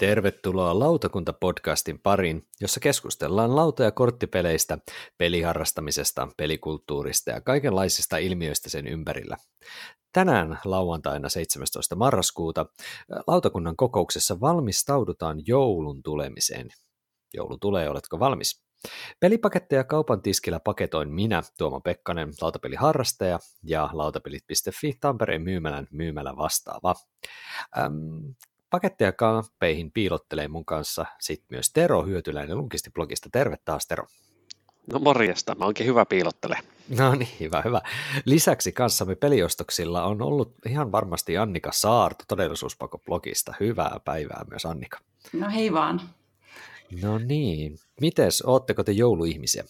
Tervetuloa Lautakunta-podcastin pariin, jossa keskustellaan lauta- ja korttipeleistä, peliharrastamisesta, pelikulttuurista ja kaikenlaisista ilmiöistä sen ympärillä. Tänään lauantaina 17. marraskuuta lautakunnan kokouksessa valmistaudutaan joulun tulemiseen. Joulu tulee, oletko valmis? Pelipaketteja kaupan tiskillä paketoin minä, Tuomo Pekkanen, lautapeliharrastaja ja lautapelit.fi Tampereen myymälän vastaava. Paketteja kaappeihin piilottelee mun kanssa sitten myös Tero Hyötyläinen Lunkisti-blogista. Terve taas, Tero. No morjesta, mä oonkin hyvä piilottele. No niin, hyvä. Lisäksi kanssamme peliostoksilla on ollut ihan varmasti Annika Saarto todellisuuspako-blogista. Hyvää päivää myös, Annika. No hei vaan. No niin, mites, ootteko te jouluihmisiä?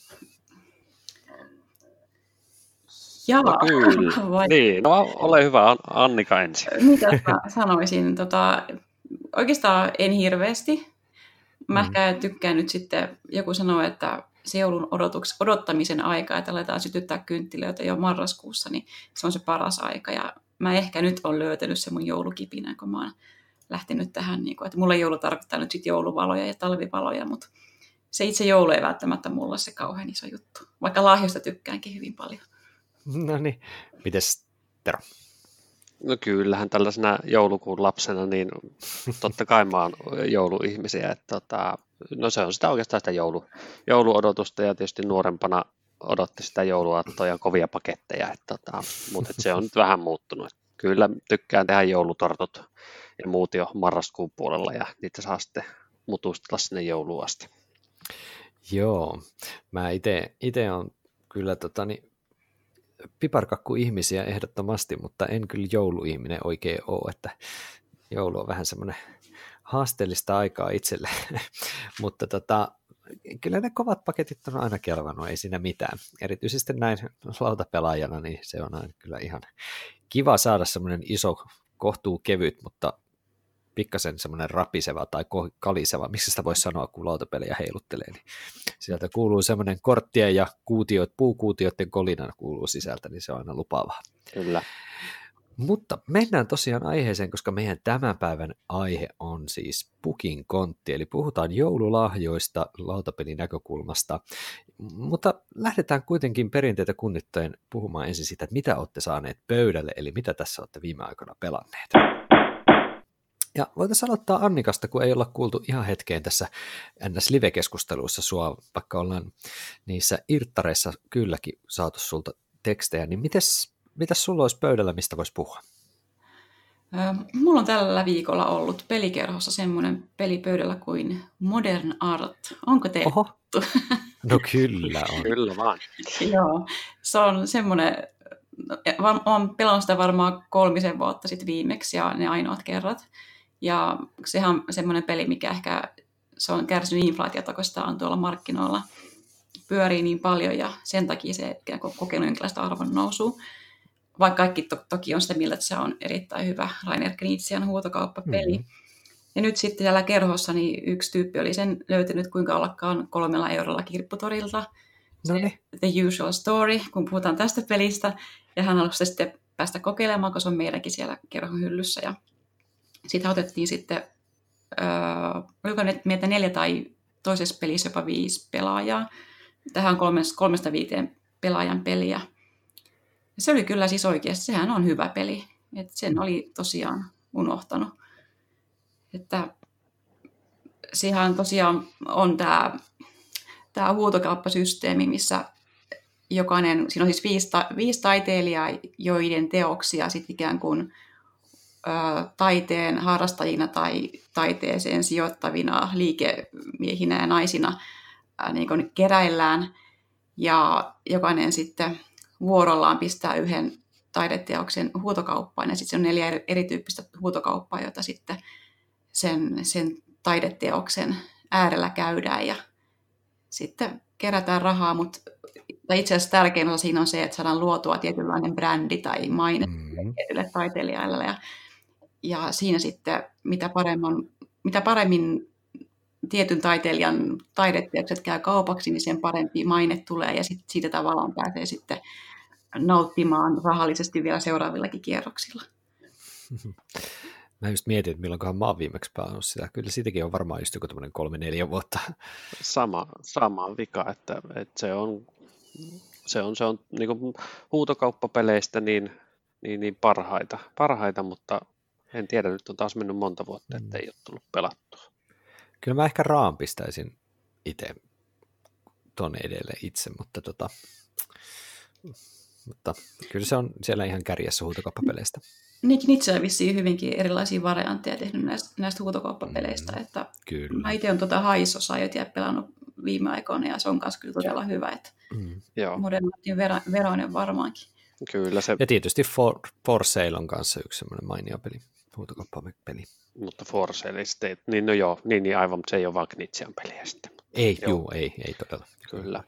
Jaa. No kyllä, niin, no, ole hyvä, Annika ensin. Mitä sanoisin, oikeastaan en hirveästi. Mä ehkä tykkään nyt sitten, joku sanoo, että se joulun odottamisen aika, että aletaan sytyttää kynttilöitä jo marraskuussa, niin se on se paras aika. Ja mä ehkä nyt olen löytänyt se mun joulukipinä, kun mä oon lähtenyt tähän, niin kuin, että mulla joulu tarkoittaa nyt sitten jouluvaloja ja talvivaloja, mutta se itse joulu ei välttämättä mulla ole se kauhean iso juttu, vaikka lahjoista tykkäänkin hyvin paljon. No niin, mites Tero? No kyllähän tällaisena joulukuun lapsena, niin totta kai mä oon jouluihmisiä, että no se on sitä oikeastaan sitä jouluodotusta ja tietysti nuorempana odotti sitä jouluaattoa ja kovia paketteja, että mutta se on nyt vähän muuttunut. Kyllä tykkään tehdä joulutortut ja muut jo marraskuun puolella ja niitä saa sitten mutustella sinne jouluun asti. Joo, mä itse on kyllä piparkakkuihmisiä ehdottomasti, mutta en kyllä jouluihminen oikein ole, että joulu on vähän semmoinen haasteellista aikaa itselle, mutta kyllä ne kovat paketit on aina kelvannut, ei siinä mitään. Erityisesti näin lautapelaajana, niin se on aina kyllä ihan kiva saada semmoinen iso, kohtuu kevyt, mutta pikkasen semmoinen rapiseva tai kaliseva, miksi sitä voisi sanoa, kun lautapelejä heiluttelee, niin sieltä kuuluu semmoinen korttien ja puukuutioiden kolina kuuluu sisältä, niin se on aina lupaavaa. Kyllä. Mutta mennään tosiaan aiheeseen, koska meidän tämän päivän aihe on siis pukin kontti, eli puhutaan joululahjoista lautapelin näkökulmasta, mutta lähdetään kuitenkin perinteitä kunnittain puhumaan ensin siitä, että mitä olette saaneet pöydälle, eli mitä tässä olette viime aikoina pelanneet. Ja voitaisiin aloittaa Annikasta, kun ei olla kuultu ihan hetkeen tässä NS-live-keskusteluissa sua, vaikka ollaan niissä irttareissa kylläkin saatu sulta tekstejä, niin mitäs sulla olisi pöydällä, mistä voisi puhua? Mulla on tällä viikolla ollut pelikerhossa semmoinen peli pöydällä kuin Modern Art. Onko teillä? No kyllä on. Kyllä vaan. Joo, se on semmoinen, olen pelannut sitä varmaan 3 vuotta sitten viimeksi ja ne ainoat kerrat. Ja sehän on semmoinen peli, mikä ehkä se on kärsinyt inflaatiota, kun sitä on tuolla markkinoilla pyörii niin paljon ja sen takia se on kokenut jonkinlaista arvon nousua. Vaikka kaikki toki on sitä mieltä, että se on erittäin hyvä Rainer Knizian huutokauppapeli. Mm-hmm. Ja nyt sitten siellä kerhossa niin yksi tyyppi oli sen löytänyt kuinka ollakaan 3 eurolla kirpputorilta. The Usual Story, kun puhutaan tästä pelistä. Ja hän halusi sitten päästä kokeilemaan, koska se on meidänkin siellä kerhon hyllyssä. Ja siitä otettiin sitten, oliko meitä 4 tai toisessa pelissä jopa 5 pelaajaa. Tähän 3-5 pelaajan peliä. Se oli kyllä siis oikeasti, sehän on hyvä peli, että sen oli tosiaan unohtanut, että sehän tosiaan on tämä huutokauppasysteemi, missä jokainen, siinä on siis 5 taiteilijaa, joiden teoksia sitten ikään kuin taiteen harrastajina tai taiteeseen sijoittavina liikemiehinä ja naisina niin kuin keräillään ja jokainen sitten vuorollaan pistää yhden taideteoksen huutokauppaan ja sitten se on 4 erityyppistä huutokauppaa, jota sitten sen taideteoksen äärellä käydään ja sitten kerätään rahaa, mutta itse asiassa tärkein osa siinä on se, että saadaan luotua tietynlainen brändi tai maine tietylle taiteilijalle ja siinä sitten mitä paremmin tietyn taiteilijan taideteokset käy kaupaksi, niin sen parempi maine tulee ja sit siitä tavallaan pääsee sitten nauttimaan rahallisesti vielä seuraavillakin kierroksilla. Mä just mietin, että milloinkohan mä oon viimeksi pelannut sitä. Kyllä siitäkin on varmaan just joku tämmöinen 3-4 vuotta. Sama vika, että se on niin huutokauppapeleistä niin parhaita, mutta en tiedä, nyt on taas mennyt monta vuotta, ettei ole tullut pelattua. Kyllä mä ehkä raampistäisin itse tuonne edelle itse, mutta kyllä se on siellä ihan kärjessä huutokauppapeleistä. Nick Nitsa on vissiin hyvinkin erilaisia variantteja tehnyt näistä huutokauppapeleistä, että kyllä. Mä itse on Haisosaiotia pelannut viime aikoina ja se on myös kyllä todella hyvä, että Modern Artin veroinen varmaankin. Kyllä se. Ja tietysti For Sale on kanssa yksi semmoinen mainio peli, huutokauppapeli. Mutta For Sale, niin no joo, niin aivan, mutta se ei ole vaan Knitsian peliä sitten. Ei, ei todella. Kyllä.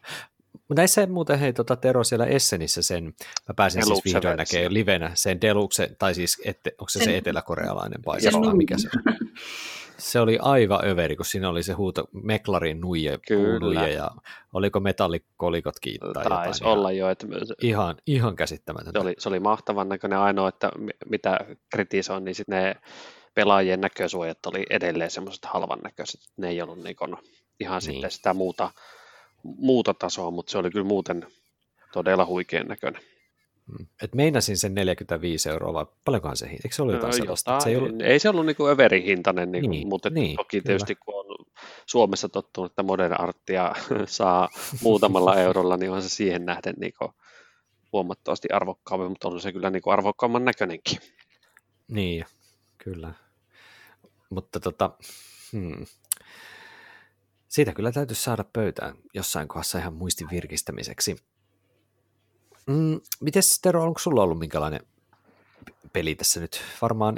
Näissä muuten, hei Tero, siellä Essenissä sen, mä pääsin Deluxe siis vihdoin näkemään livenä, sen Deluxe, tai siis, onko se se eteläkorealainen paikka, mikä se on? Se oli aivan överi, kun siinä oli se huuto, meklarin nuije, kuuluja, ja oliko metallikolikot kiinni tai jotain. Taisi olla jo. Että ihan käsittämätöntä. Se oli mahtavan näköinen, ainoa, että mitä kritisoin, niin sitten ne pelaajien näkösuojat oli edelleen semmoiset halvan näköiset, ne ei ollut niin kuin ihan sitten sitä muuta tasoa, mutta se oli kyllä muuten todella huikean näköinen. Et meinasin sen 45 €, vai paljonkohan se hinta? Eikö se ollut jotain sellaista? Ei se ollut niinku överihintainen, mutta toki tietysti kun on Suomessa tottunut, että Modern Artia saa muutamalla eurolla, niin on se siihen nähden niinku huomattavasti arvokkaampi, mutta on se kyllä niinku arvokkaamman näköinenkin. Niin, kyllä. Mutta siitä kyllä täytyisi saada pöytään jossain kohdassa ihan muistin virkistämiseksi. Mites Tero, onko sulla ollut minkälainen peli tässä nyt? Varmaan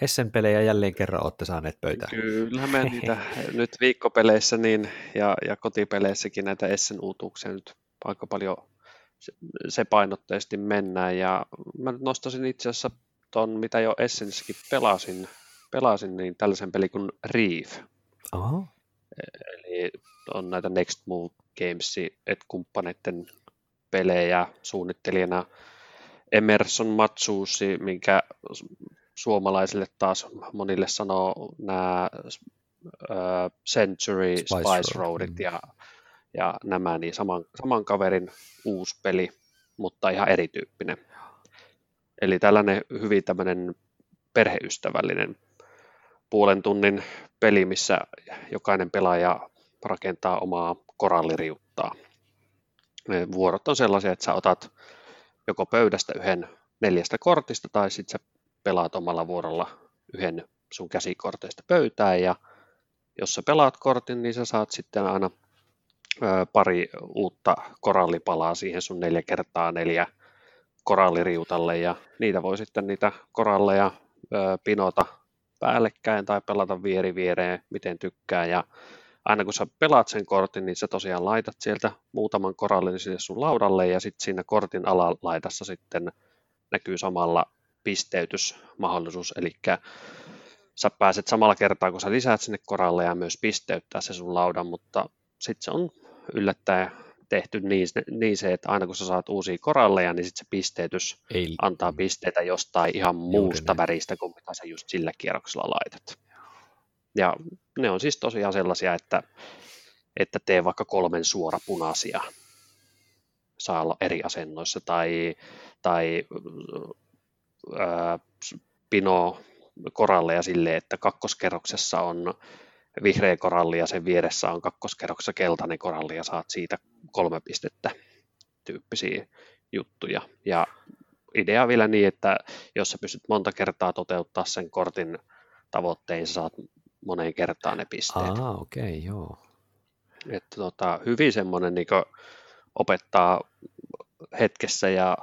Essen-pelejä jälleen kerran olette saaneet pöytään. Kyllähän me niitä nyt viikkopeleissä niin, ja kotipeleissäkin näitä Essen-uutuuksia nyt aika paljon se painotteisesti mennään. Ja mä nyt nostaisin itse asiassa ton, mitä jo Essenissäkin pelasin niin tällaisen pelin kuin Reef. Oho. Eli on näitä Next Move Games, että kumppaneiden pelejä suunnittelijana Emerson Matsuushi, minkä suomalaisille taas monille sanoo nämä Century Spice Roadit ja nämä, niin saman kaverin uusi peli, mutta ihan erityyppinen. Eli tällainen hyvin tämmöinen perheystävällinen puolen tunnin peli, missä jokainen pelaaja rakentaa omaa koralliriuttaa. Ne vuorot on sellaisia, että sä otat joko pöydästä yhden 4 kortista tai sitten sä pelaat omalla vuorolla yhden sun käsikorteista pöytään, ja jos sä pelaat kortin, niin sä saat sitten aina pari uutta korallipalaa siihen sun 4x4 koralliriutalle, ja niitä voi sitten niitä koralleja pinota päällekkäin tai pelata viereen, miten tykkää, ja aina kun sä pelaat sen kortin, niin sä tosiaan laitat sieltä muutaman korallin sinne sun laudalle, ja sitten siinä kortin alalaidassa sitten näkyy samalla pisteytysmahdollisuus, eli sä pääset samalla kertaa, kun sä lisäät sinne koralleja, myös pisteyttää se sun laudan, mutta sitten se on yllättäen tehty niin se, että aina kun sä saat uusia koralleja, niin sitten se pisteytys antaa pisteitä jostain ihan muusta väristä kuin mitä sä just sillä kierroksella laitat. Ja ne on siis tosiaan sellaisia, että tee vaikka 3 suorapunaisia, saa olla eri asennoissa, tai pino koralleja silleen, että kakkoskerroksessa on vihreä koralli ja sen vieressä on kakkoskerroksessa keltainen koralli ja saat siitä 3 pistettä tyyppisiä juttuja. Ja idea vielä niin, että jos sä pystyt monta kertaa toteuttaa sen kortin tavoitteen, sä saat moneen kertaan ne pisteet. Okei, joo. Että hyvin semmoinen niin kuin opettaa hetkessä ja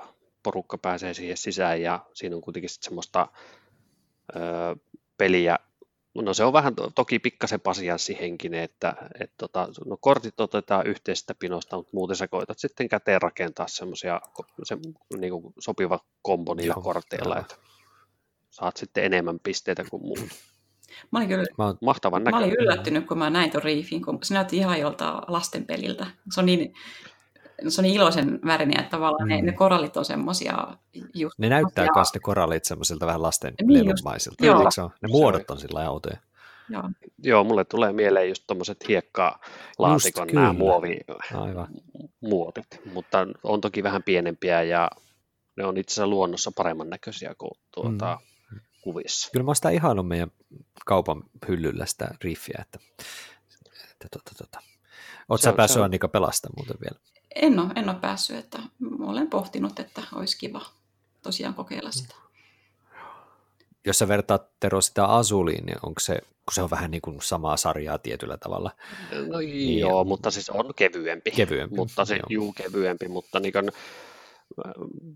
porukka pääsee siihen sisään, ja siinä on kuitenkin sitten semmoista peliä. No se on vähän toki pikkasen pasianssihenkinen, että kortit otetaan yhteisestä pinosta, mutta muuten sä koitat sitten käteen rakentaa semmoisia niin kuin sopiva kombo niillä korteilla, että saat sitten enemmän pisteitä kuin muut. Mä olin kyllä mahtavan näköinen. Mä olin yllättynyt, kun mä näin ton Reefin, kun se näytti ihan joltain lastenpeliltä. Se on niin se on iloisen värinen, että tavallaan ne korallit on semmosia just. Ne näyttää myös ne korallit semmoisilta vähän lasten lelumaisilta. Ne muodot on sillä outoja. Joo, mulle tulee mieleen just tommoset hiekkalaatikon nämä muovit, mutta on toki vähän pienempiä ja ne on itse asiassa luonnossa paremman näköisiä kuin kuvissa. Kyllä mä oon sitä ihannut meidän kaupan hyllyllä sitä Reefiä, että. Oot sä päässyt Annika pelastamaan muuten vielä? En ole päässyt, että olen pohtinut, että olisi kiva tosiaan kokeilla sitä. Jos sä vertaat Tero sitä Azuliin, niin onko se, kun se on vähän niin kuin samaa sarjaa tietyllä tavalla? No niin, joo, mutta siis on kevyempi. Mutta se juu kevyempi, mutta niin kun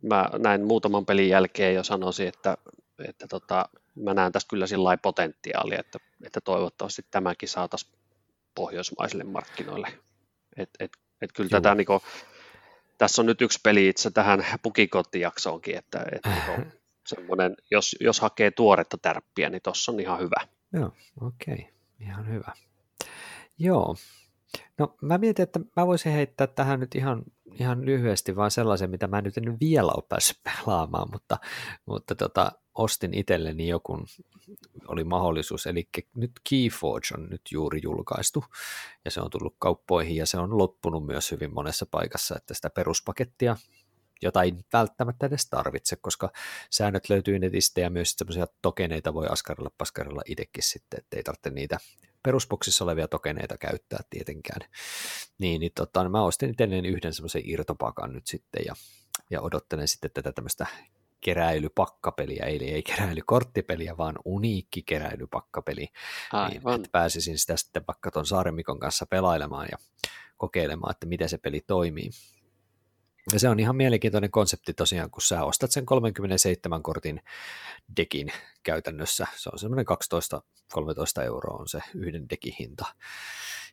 mä näin muutaman pelin jälkeen jo sanoisin, että mä näen tästä kyllä sillä lailla potentiaalia, että toivottavasti tämäkin saataisiin pohjoismaisille markkinoille. Et kyllä tätä niin kun, tässä on nyt yksi peli itse tähän pukikotijaksoonkin, että semmoinen, jos hakee tuoretta tärppiä, niin tuossa on ihan hyvä. Joo, okei. Ihan hyvä. Joo. No mä mietin, että mä voisin heittää tähän nyt ihan lyhyesti vaan sellaisen, mitä mä nyt en vielä ole päässyt pelaamaan, mutta ostin itselleni joku, oli mahdollisuus, eli nyt Keyforge on nyt juuri julkaistu, ja se on tullut kauppoihin, ja se on loppunut myös hyvin monessa paikassa, että sitä peruspakettia, jota ei välttämättä edes tarvitse, koska säännöt löytyy netistä ja myös semmoisia tokeneita voi askarilla itsekin sitten, ettei tarvitse niitä perusboksissa olevia tokeneita käyttää tietenkään. Niin, mä ostin itselleen yhden semmoisen irtopakan nyt sitten ja odottelen sitten tätä tämmöistä keräilypakkapeliä, eli ei keräilykorttipeliä, vaan uniikki keräilypakkapeli. Niin, pääsisin sitä sitten vaikka ton Saaremikon kanssa pelailemaan ja kokeilemaan, että miten se peli toimii. Ja se on ihan mielenkiintoinen konsepti tosiaan, kun sä ostat sen 37 kortin dekin käytännössä. Se on semmoinen 12-13 € on se yhden dekin hinta.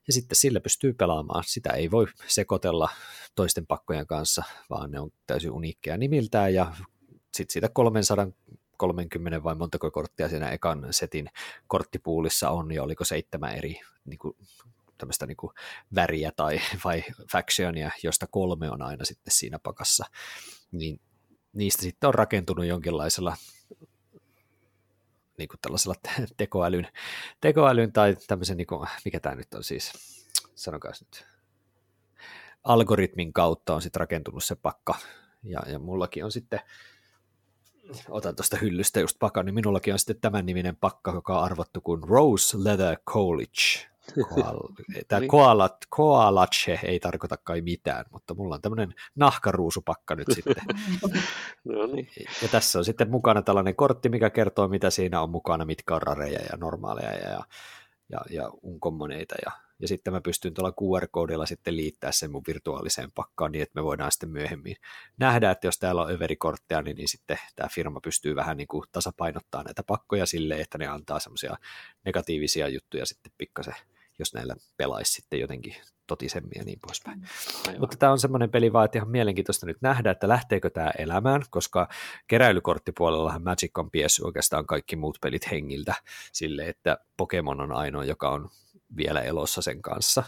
Ja sitten sillä pystyy pelaamaan. Sitä ei voi sekoitella toisten pakkojen kanssa, vaan ne on täysin uniikkeja nimiltään. Ja sitten siitä 330 vai montako korttia siinä ekan setin korttipuulissa on, ja oliko 7 eri niin kuin tämmöistä niin kuin väriä vai factionia, josta 3 on aina sitten siinä pakassa, niin niistä sitten on rakentunut jonkinlaisella niin kuin tällaisella tekoälyn tai tämmöisen, niin kuin, mikä tämä nyt on siis, sanokaa nyt, algoritmin kautta on sitten rakentunut se pakka, ja mullakin on sitten, otan tuosta hyllystä just pakan, niin minullakin on sitten tämän niminen pakka, joka on arvottu kuin Rose Leather College. Tämä koalache ei tarkoita kai mitään, mutta mulla on tämmöinen nahkaruusupakka nyt sitten. No niin. Ja tässä on sitten mukana tällainen kortti, mikä kertoo, mitä siinä on mukana, mitkä on rareja ja normaaleja ja unkommoneita. Ja sitten mä pystyn tuolla QR-koodilla sitten liittää sen mun virtuaaliseen pakkaan niin, että me voidaan sitten myöhemmin nähdä, että jos täällä on överikortteja, niin sitten tämä firma pystyy vähän niin kuin tasapainottaa näitä pakkoja silleen, että ne antaa semmoisia negatiivisia juttuja sitten pikkasen, jos näillä pelaisi sitten jotenkin totisemmin ja niin poispäin. Aivan. Mutta tämä on semmoinen peli vaan, että ihan mielenkiintoista nyt nähdä, että lähteekö tämä elämään, koska keräilykorttipuolellahan Magic on piessyt oikeastaan kaikki muut pelit hengiltä sille, että Pokemon on ainoa, joka on vielä elossa sen kanssa.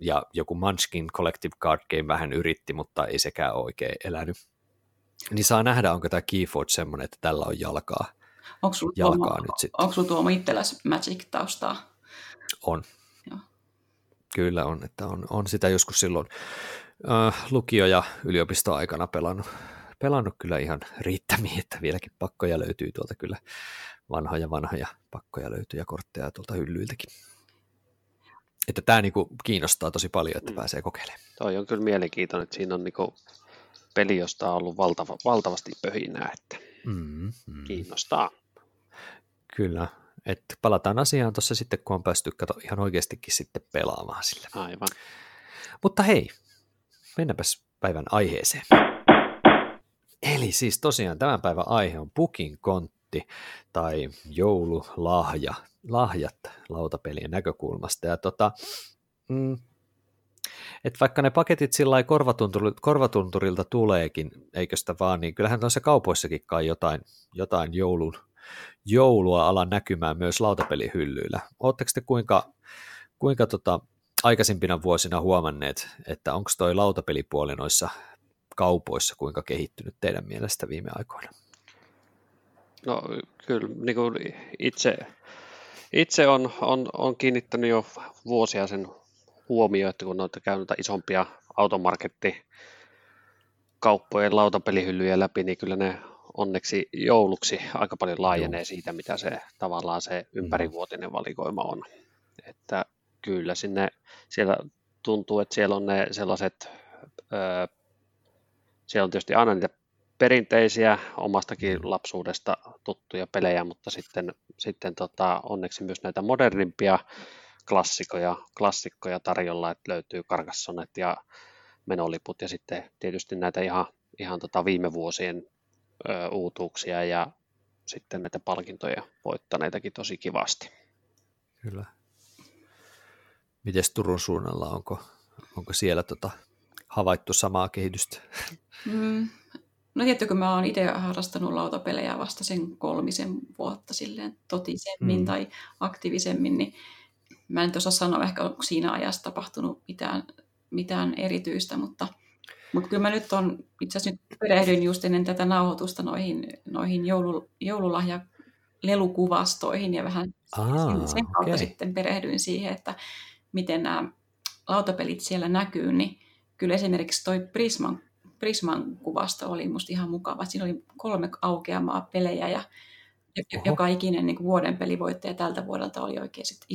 Ja joku Munchkin Collectible Card Game vähän yritti, mutta ei sekään oikein elänyt. Niin saa nähdä, onko tämä Keyforge semmoinen, että tällä on jalkaa nyt sitten. Onko sinulla Tuomo itselläsi Magic-taustaa? On. Joo. Kyllä on, että on sitä joskus silloin lukio- ja yliopistoaikana pelannut kyllä ihan riittämiin, että vieläkin pakkoja löytyy tuolta kyllä. Vanhoja pakkoja löytyy ja kortteja tuolta hyllyiltäkin. Että tämä niinku kiinnostaa tosi paljon, että pääsee kokeilemaan. Toi on kyllä mielenkiintoinen, että siinä on niinku peli, josta on ollut valtavasti pöhinää, että kiinnostaa. Kyllä, että palataan asiaan tuossa sitten, kun on päästy ihan oikeastikin sitten pelaamaan sillä. Aivan. Mutta hei, mennäpäs päivän aiheeseen. Eli siis tosiaan tämän päivän aihe on pukin kontti tai joululahja. Lahjat lautapelien näkökulmasta. Ja et vaikka ne paketit sillä lailla korvatunturilta tuleekin, eikö sitä vaan, niin kyllähän noissa kaupoissakin kai jotain joulua ala näkymään myös lautapelihyllyillä. Oletteko te kuinka aikaisempina vuosina huomanneet, että onko toi lautapelipuoli noissa kaupoissa kuinka kehittynyt teidän mielestä viime aikoina? No kyllä, niin kuin itse on kiinnittänyt jo vuosia sen huomioon, että kun noita käy noita isompia automarkettikauppojen lautapelihyllyjä läpi, niin kyllä ne onneksi jouluksi aika paljon laajenee siitä, mitä se tavallaan se ympärivuotinen valikoima on. Että kyllä siellä tuntuu, että siellä on ne sellaiset, siellä on tietysti aina niitä perinteisiä omastakin lapsuudesta tuttuja pelejä, mutta sitten onneksi myös näitä modernimpia klassikkoja tarjolla, että löytyy Carcassonnet ja menoliput ja sitten tietysti näitä ihan viime vuosien uutuuksia ja sitten näitä palkintoja voittaneitakin tosi kivasti. Kyllä. Mites Turun suunnalla, onko siellä havaittu samaa kehitystä? No tiettykö, mä oon itse harrastanut lautapelejä vasta sen 3 vuotta silleen totisemmin tai aktiivisemmin, niin mä en osaa sanoa ehkä, onko siinä ajassa tapahtunut mitään erityistä, mutta kyllä mä nyt on itse asiassa nyt perehdyin just ennen tätä nauhoitusta noihin joululahjalelukuvastoihin ja vähän sen kautta sitten perehdyin siihen, että miten nämä lautapelit siellä näkyy, niin kyllä esimerkiksi toi Prisman kuvasto oli musta ihan mukava. Siinä oli 3 aukeamaa pelejä ja joka ikinen niin vuoden pelivoittaja tältä vuodelta oli oikein sit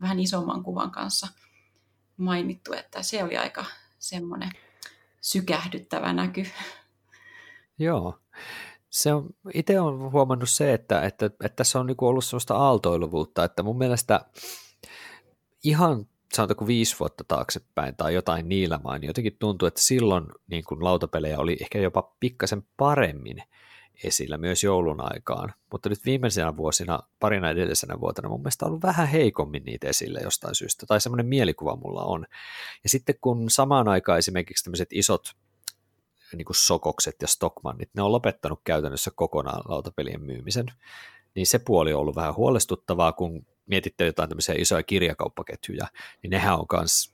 vähän isomman kuvan kanssa mainittu, että se oli aika semmoinen sykähdyttävä näky. Joo. Itse olen huomannut se, että tässä on niin ollut sellaista aaltoiluvuutta, että mun mielestä ihan sanotaanko 5 vuotta taaksepäin tai jotain niillä main, niin jotenkin tuntuu, että silloin niin kun lautapelejä oli ehkä jopa pikkasen paremmin esillä myös joulun aikaan, mutta nyt viimeisenä vuosina, parina edellisenä vuotena mun mielestä on ollut vähän heikommin niitä esillä jostain syystä, tai semmoinen mielikuva mulla on. Ja sitten kun samaan aikaan esimerkiksi tämmöiset isot niin kuin Sokokset ja Stockmannit, ne on lopettanut käytännössä kokonaan lautapelien myymisen, niin se puoli on ollut vähän huolestuttavaa, kun mietitte jotain tämmöisiä isoja kirjakauppaketjuja, niin nehän on myös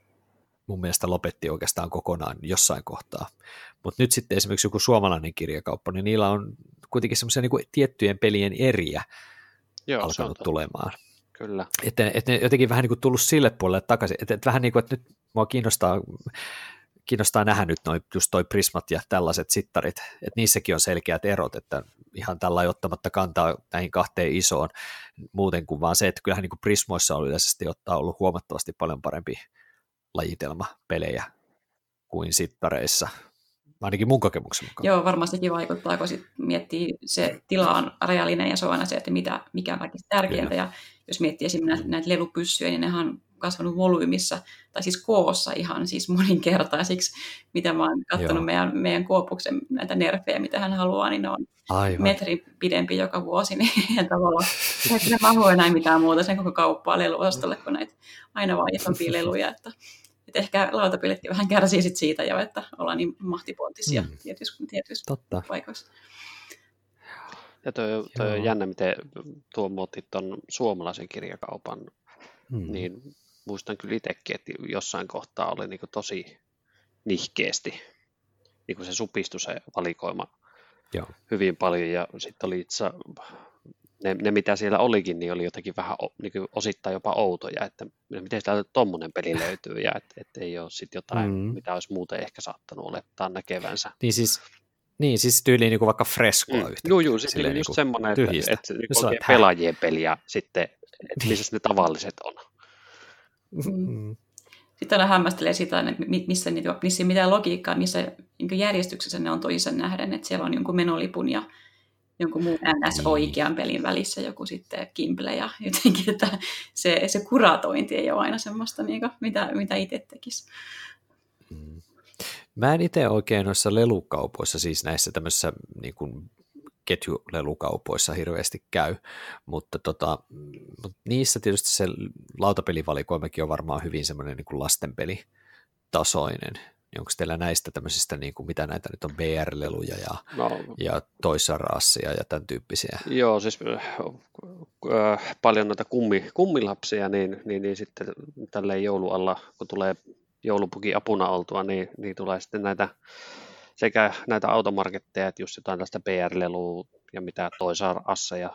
mun mielestä lopetti oikeastaan kokonaan jossain kohtaa. Mutta nyt sitten esimerkiksi joku suomalainen kirjakauppa, niin niillä on kuitenkin semmoisia niinku tiettyjen pelien eriä alkanut tulemaan. Kyllä. Että ne jotenkin vähän niinku tullut sille puolelle takaisin. Että vähän niin kuin, että nyt mua kiinnostaa nähdä nyt just toi Prismat ja tällaiset sittarit. Että niissäkin on selkeät erot, että ihan tällainen ottamatta kantaa näihin 2 isoon muuten kuin vaan se, että kyllähän niinku Prismoissa on yleisesti ottaa ollut huomattavasti paljon parempi lajitelmapelejä kuin sittareissa, ainakin mun kokemuksen mukaan. Joo, varmaan sekin vaikuttaa, kun sit miettii, se tila on rajallinen ja se on aina se, että mikä on kaikista tärkeintä. Kyllä. Ja jos miettii esimerkiksi näitä lelupyssyjä, niin nehän on kasvanut volyymissa, tai siis koossa ihan siis moninkertaisiksi, mitä mä oon katsonut meidän Koopuksen näitä nerfejä, mitä hän haluaa, niin ne on metrin pidempi joka vuosi, niin tavallaan kyllä mä haluan enää mitään muuta sen koko kauppaa leluostolle, kun näitä aina vaan isompia leluja, että ehkä lautapeletkin vähän kärsii sit siitä jo, että ollaan niin mahtipontisia tietyissä paikoissa. Ja toi on jännä, miten Tuomo otti tuon suomalaisen kirjakaupan, niin muistan kyllä itsekin, että jossain kohtaa oli niin kuin tosi nihkeesti, niin kuin se supistui se valikoima hyvin paljon, ja sitten oli itse ne mitä siellä olikin, niin oli jotenkin vähän niin kuin osittain jopa outoja, että miten siellä tuommoinen peli löytyy, ja että ei ole sitten jotain, mitä olisi muuten ehkä saattanut olettaa näkevänsä. Niin siis tyyliin niin kuin vaikka freskoa yhtäkkiä. Joo, siis niin just semmoinen, että niin oikein pelaajien peli ja sitten, että missä ne tavalliset on. Sitten aina hämmästelee sitä, että missä ei mitään logiikkaa, missä järjestyksessä ne on toisensa nähden, että siellä on jonkun menolipun ja jonkun muun NS-oikean pelin välissä joku sitten kimple ja jotenkin, että se kuratointi ei ole aina semmoista, mitä itse tekisi. Mä en itse oikein noissa lelukaupoissa, siis näissä tämmöisissä niin kuin ketjulelukaupoissa hirveästi käy, mutta niissä tietysti se lautapelivalikoimakin on varmaan hyvin semmoinen niin kuin lastenpelitasoinen, Onko teillä näistä tämmöisistä, niin kuin, mitä näitä nyt on, BR-leluja ja toissarassia ja tämän tyyppisiä? Joo, siis paljon näitä kummilapsia, niin sitten tälle joulualla, kun tulee joulupukin apuna oltua, niin tulee sitten näitä sekä näitä automarketteja, että just jotain tästä BR-lelua ja mitä toissarasseja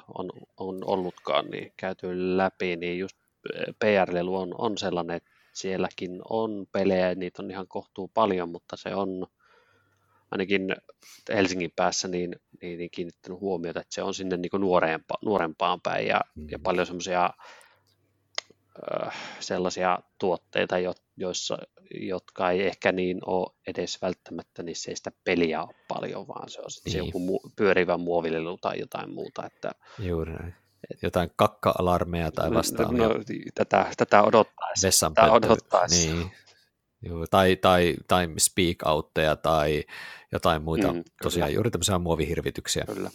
on ollutkaan, niin käyty läpi, niin just BR-lelu on sellainen, että sielläkin on pelejä, niitä on ihan kohtuu paljon, mutta se on ainakin Helsingin päässä niin kiinnittänyt huomiota, että se on sinne niin kuin nuorempaan päin ja paljon sellaisia tuotteita, jotka ei ehkä niin ole edes välttämättä, niin se ei sitä peliä ole paljon, vaan se on sitten joku pyörivä muovilelu tai jotain muuta. Että juuri näin. Jotain kakka-alarmeja tai vastaavia. No, tätä odottaisi. Niin. Joo, tai speak-outteja tai jotain muita. Tosiaan juuri tämmöisiä muovihirvityksiä. Kyllä.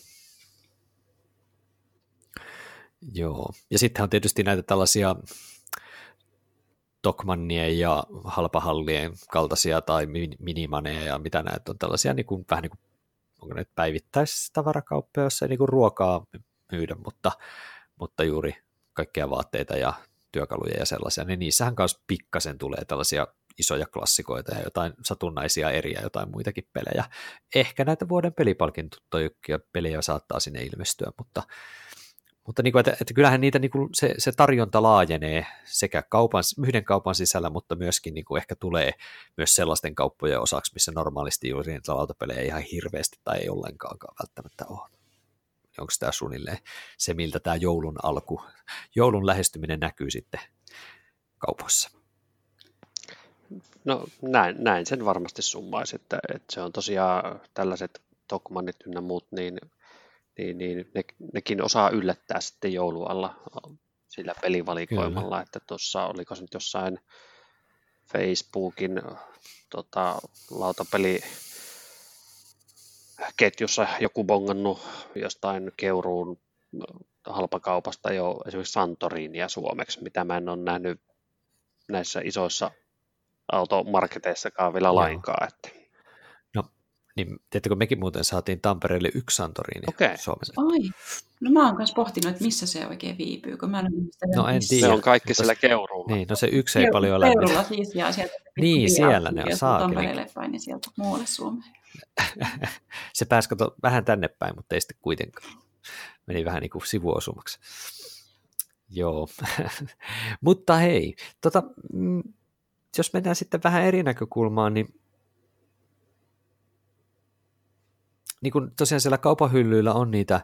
Joo. Ja sittenhän on tietysti näitä tällaisia Stockmannien ja halpahallien kaltaisia tai minimaneja ja mitä näitä on tällaisia, niin kuin, vähän niin kuin, onko ne päivittäistavarakauppoja, jossa ei niin kuin ruokaa myydä, mutta juuri kaikkia vaatteita ja työkaluja ja sellaisia, niin niissähän kanssa pikkasen tulee tällaisia isoja klassikoita ja jotain satunnaisia eriä, jotain muitakin pelejä. Ehkä näitä vuoden pelipalkintoja pelejä saattaa sinne ilmestyä, mutta niin kuin, että kyllähän niitä, niin kuin se tarjonta laajenee sekä yhden kaupan sisällä, mutta myöskin niin kuin ehkä tulee myös sellaisten kauppojen osaksi, missä normaalisti juuri niitä lautapelejä ihan hirveästi tai ei ollenkaan välttämättä ole. Onko tämä suunnilleen se, miltä tämä joulun lähestyminen näkyy sitten kaupoissa? No näin sen varmasti summaisi, että se on tosiaan tällaiset Stockmannit ynnä muut, niin nekin osaa yllättää sitten joulualla sillä pelivalikoimalla. Kyllä. Että tuossa oliko se nyt jossain Facebookin lautapeli ketjussa joku bongannut jostain Keuruun halpakaupasta jo esimerkiksi Santorinia suomeksi, mitä mä en ole nähnyt näissä isoissa automarketeissakaan vielä lainkaan. Että. No, niin tiedättekö, mekin muuten saatiin Tampereelle yksi Santorinia Suomessa. Ai, no mä oon myös pohtinut, että missä se oikein viipyy, kun mä en tiedä. Se on kaikki siellä Keuruulla. Niin, no se yksi ei paljon lämmin. Keurulla siis jää sieltä. Niin, siellä ne on saakeli. Tampereelle päin ja sieltä muualle Suomeen. Se pääsi vähän tänne päin, mutta ei sitten kuitenkaan. Meni vähän niin kuin sivuosumaksi. Joo. Mutta hei, jos mennään sitten vähän eri näkökulmaan, niin kuin tosiaan siellä kaupan hyllyillä on niitä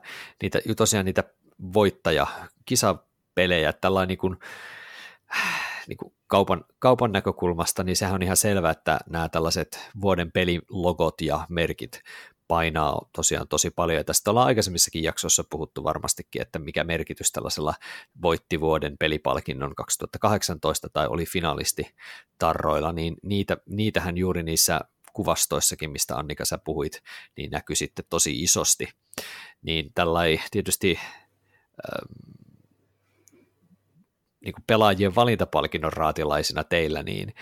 voittajakisapelejä, tällainen niin kuin kaupan näkökulmasta, niin sehän on ihan selvää, että nämä tällaiset vuoden pelilogot ja merkit painaa tosiaan tosi paljon, ja tästä ollaan aikaisemmissakin jaksoissa puhuttu varmastikin, että mikä merkitys tällaisella voitti vuoden pelipalkinnon 2018 tai oli finalisti tarroilla, niin niitähän juuri niissä kuvastoissakin, mistä Annika sä puhuit, niin näkyy sitten tosi isosti, niin tällainen tietysti niin kuin pelaajien valintapalkinnon raatilaisina teillä, niin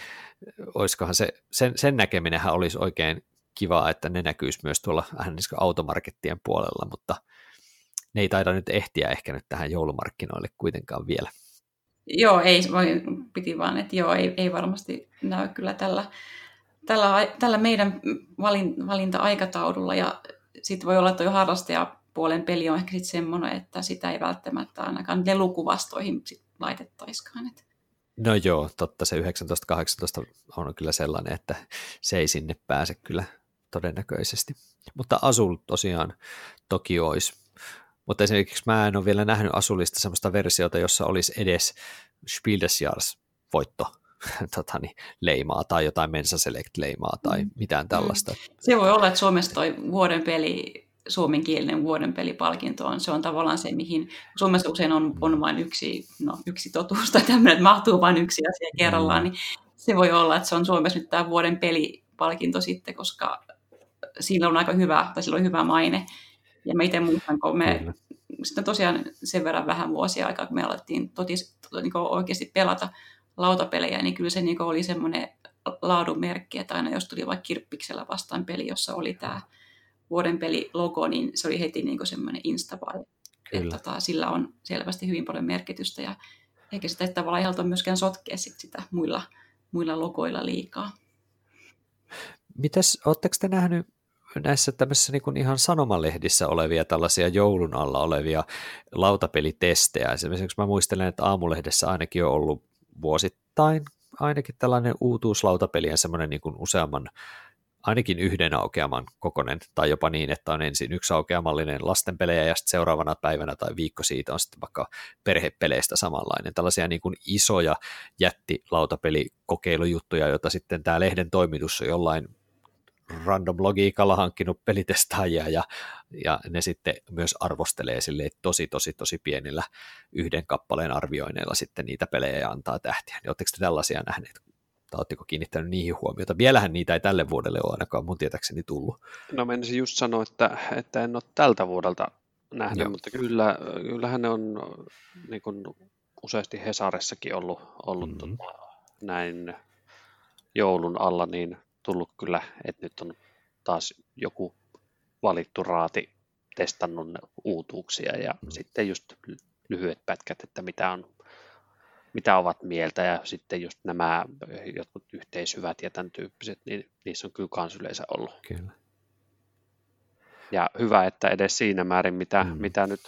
olisikohan sen näkeminenhän olisi oikein kivaa, että ne näkyisi myös tuolla automarkettien puolella, mutta ne ei taida nyt ehtiä ehkä nyt tähän joulumarkkinoille kuitenkaan vielä. Joo, ei, piti vaan, että joo, ei varmasti näy kyllä tällä meidän valinta-aikataululla, ja sitten voi olla, että jo harrastajapuolen peli on ehkä sitten semmoinen, että sitä ei välttämättä ainakaan lelukuvastoihin laitettaisikaan. No joo, totta, se 1918 on kyllä sellainen, että se ei sinne pääse kyllä todennäköisesti. Mutta Azul tosiaan toki olisi. Mutta esimerkiksi mä en ole vielä nähnyt Azulista sellaista versiota, jossa olisi edes Spiel des Jahres -voitto leimaa tai jotain Mensa Select-leimaa tai mitään tällaista. Se voi olla, että Suomessa toi vuoden peli, suomenkielinen vuoden pelipalkinto on, se on tavallaan se, mihin Suomessa usein on vain yksi totuus tai tämmöinen, että mahtuu vain yksi asia kerrallaan, niin se voi olla, että se on Suomessa nyt tämä vuoden pelipalkinto sitten, koska sillä on aika hyvä, tai sillä on hyvä maine, ja mä itse muistan, kun me sitten tosiaan sen verran vähän vuosia aikaa, kun me alettiin niin oikeasti pelata lautapelejä, niin kyllä se niin oli semmoinen laadun merkki, että aina jos tuli vaikka kirppiksellä vastaan peli, jossa oli tämä vuoden pelilogo, niin se oli heti niin semmoinen insta-vai. Sillä on selvästi hyvin paljon merkitystä ja eikä sitä tavallaan ihan myöskään sotkea sitä muilla logoilla liikaa. Mitäs, ootteko te nähnyt näissä tämmöisissä niin kuin ihan sanomalehdissä olevia tällaisia joulun alla olevia lautapelitestejä? Esimerkiksi mä muistelen, että Aamulehdessä ainakin on ollut vuosittain ainakin tällainen uutuuslautapelien semmoinen niin kuin useamman, ainakin yhden aukeaman kokoinen, tai jopa niin, että on ensin yksi aukeamallinen lastenpelejä ja sitten seuraavana päivänä tai viikko siitä on sitten vaikka perhepeleistä samanlainen. Tällaisia niin kuin isoja jättilautapelikokeilujuttuja, joita sitten tämä lehden toimitus on jollain random logiikalla hankkinut pelitestaajia ja ne sitten myös arvostelee silleen tosi pienillä yhden kappaleen arvioineilla sitten niitä pelejä ja antaa tähtiä. Niin oletteko te tällaisia nähneet? Tai ootteko kiinnittänyt niihin huomiota? Vielähän niitä ei tälle vuodelle ole ainakaan mun tietääkseni tullut. No mä ensin just sanoa, että en ole tältä vuodelta nähnyt, joo, mutta kyllähän ne on niin kuin useasti Hesaressakin ollut näin joulun alla, niin tullut kyllä, että nyt on taas joku valittu raati testannut uutuuksia ja sitten just lyhyet pätkät, että mitä ovat mieltä ja sitten just nämä jotkut yhteishyvät ja tämän tyyppiset, niin niissä on kyllä kans yleensä ollut. Kyllä. Ja hyvä, että edes siinä määrin, mitä nyt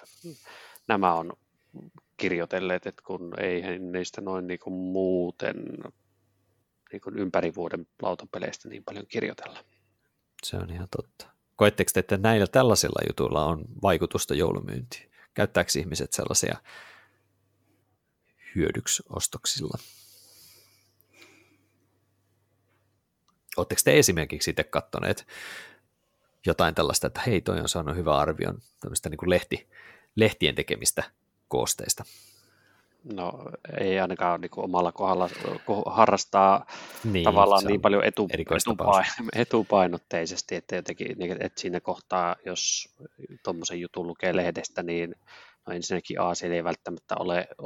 nämä on kirjoitelleet, että kun ei niistä noin niin kuin muuten niin kuin ympäri vuoden lautapeleistä niin paljon kirjoitella. Se on ihan totta. Koetteko te, että näillä tällaisilla jutuilla on vaikutusta joulumyyntiin? Käyttääkö ihmiset sellaisia hyödyksi ostoksilla? Oletteko te esimerkiksi itse katsoneet jotain tällaista, että hei, toi on saanut hyvän arvion tämmöistä niin kuin lehtien tekemistä koosteista? No ei ainakaan niin kuin omalla kohdalla harrastaa niin, tavallaan niin paljon etupainotteisesti, että jotenkin että siinä kohtaa, jos tuommoisen jutun lukee lehdestä, niin no ensinnäkin siellä ei välttämättä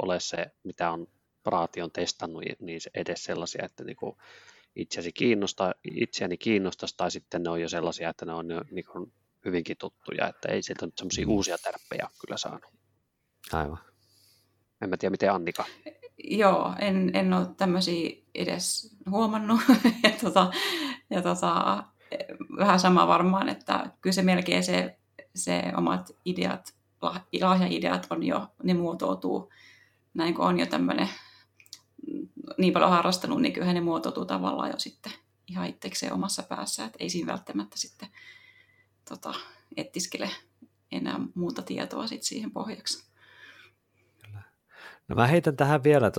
ole se, mitä on raati on testannut, niin edes sellaisia, että niin kuin itseäni kiinnostaisi, tai sitten ne on jo sellaisia, että ne on niin kuin hyvinkin tuttuja, että ei sieltä nyt sellaisia uusia tärppejä kyllä saanut. Aivan. En mä tiedä, miten Annika. Joo, en ole tämmöisiä edes huomannut. ja vähän sama varmaan, että kyllä se melkein se omat ideat, lahjaideat on jo, ne muotoutuu. Näin kun on jo tämmöinen, niin paljon harrastanut, niin kyllähän ne muotoutuu tavallaan jo sitten ihan itsekseen omassa päässä. Et ei siinä välttämättä sitten ettiskele enää muuta tietoa sit siihen pohjaksi. No mä heitän tähän vielä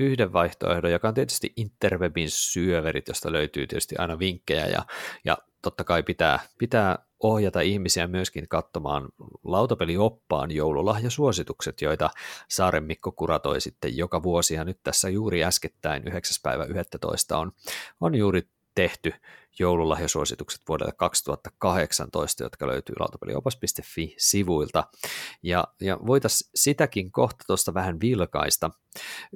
yhden vaihtoehdon, joka on tietysti interwebin syöverit, josta löytyy tietysti aina vinkkejä ja totta kai pitää ohjata ihmisiä myöskin katsomaan lautapelioppaan joululahjasuositukset, joita Saaren Mikko kuratoi sitten joka vuosi ja nyt tässä juuri äskettäin 9.11. on juuri tehty joululahjasuositukset vuodelle 2018, jotka löytyy lautapeliopas.fi-sivuilta, ja voitaisiin sitäkin kohta tuosta vähän vilkaista,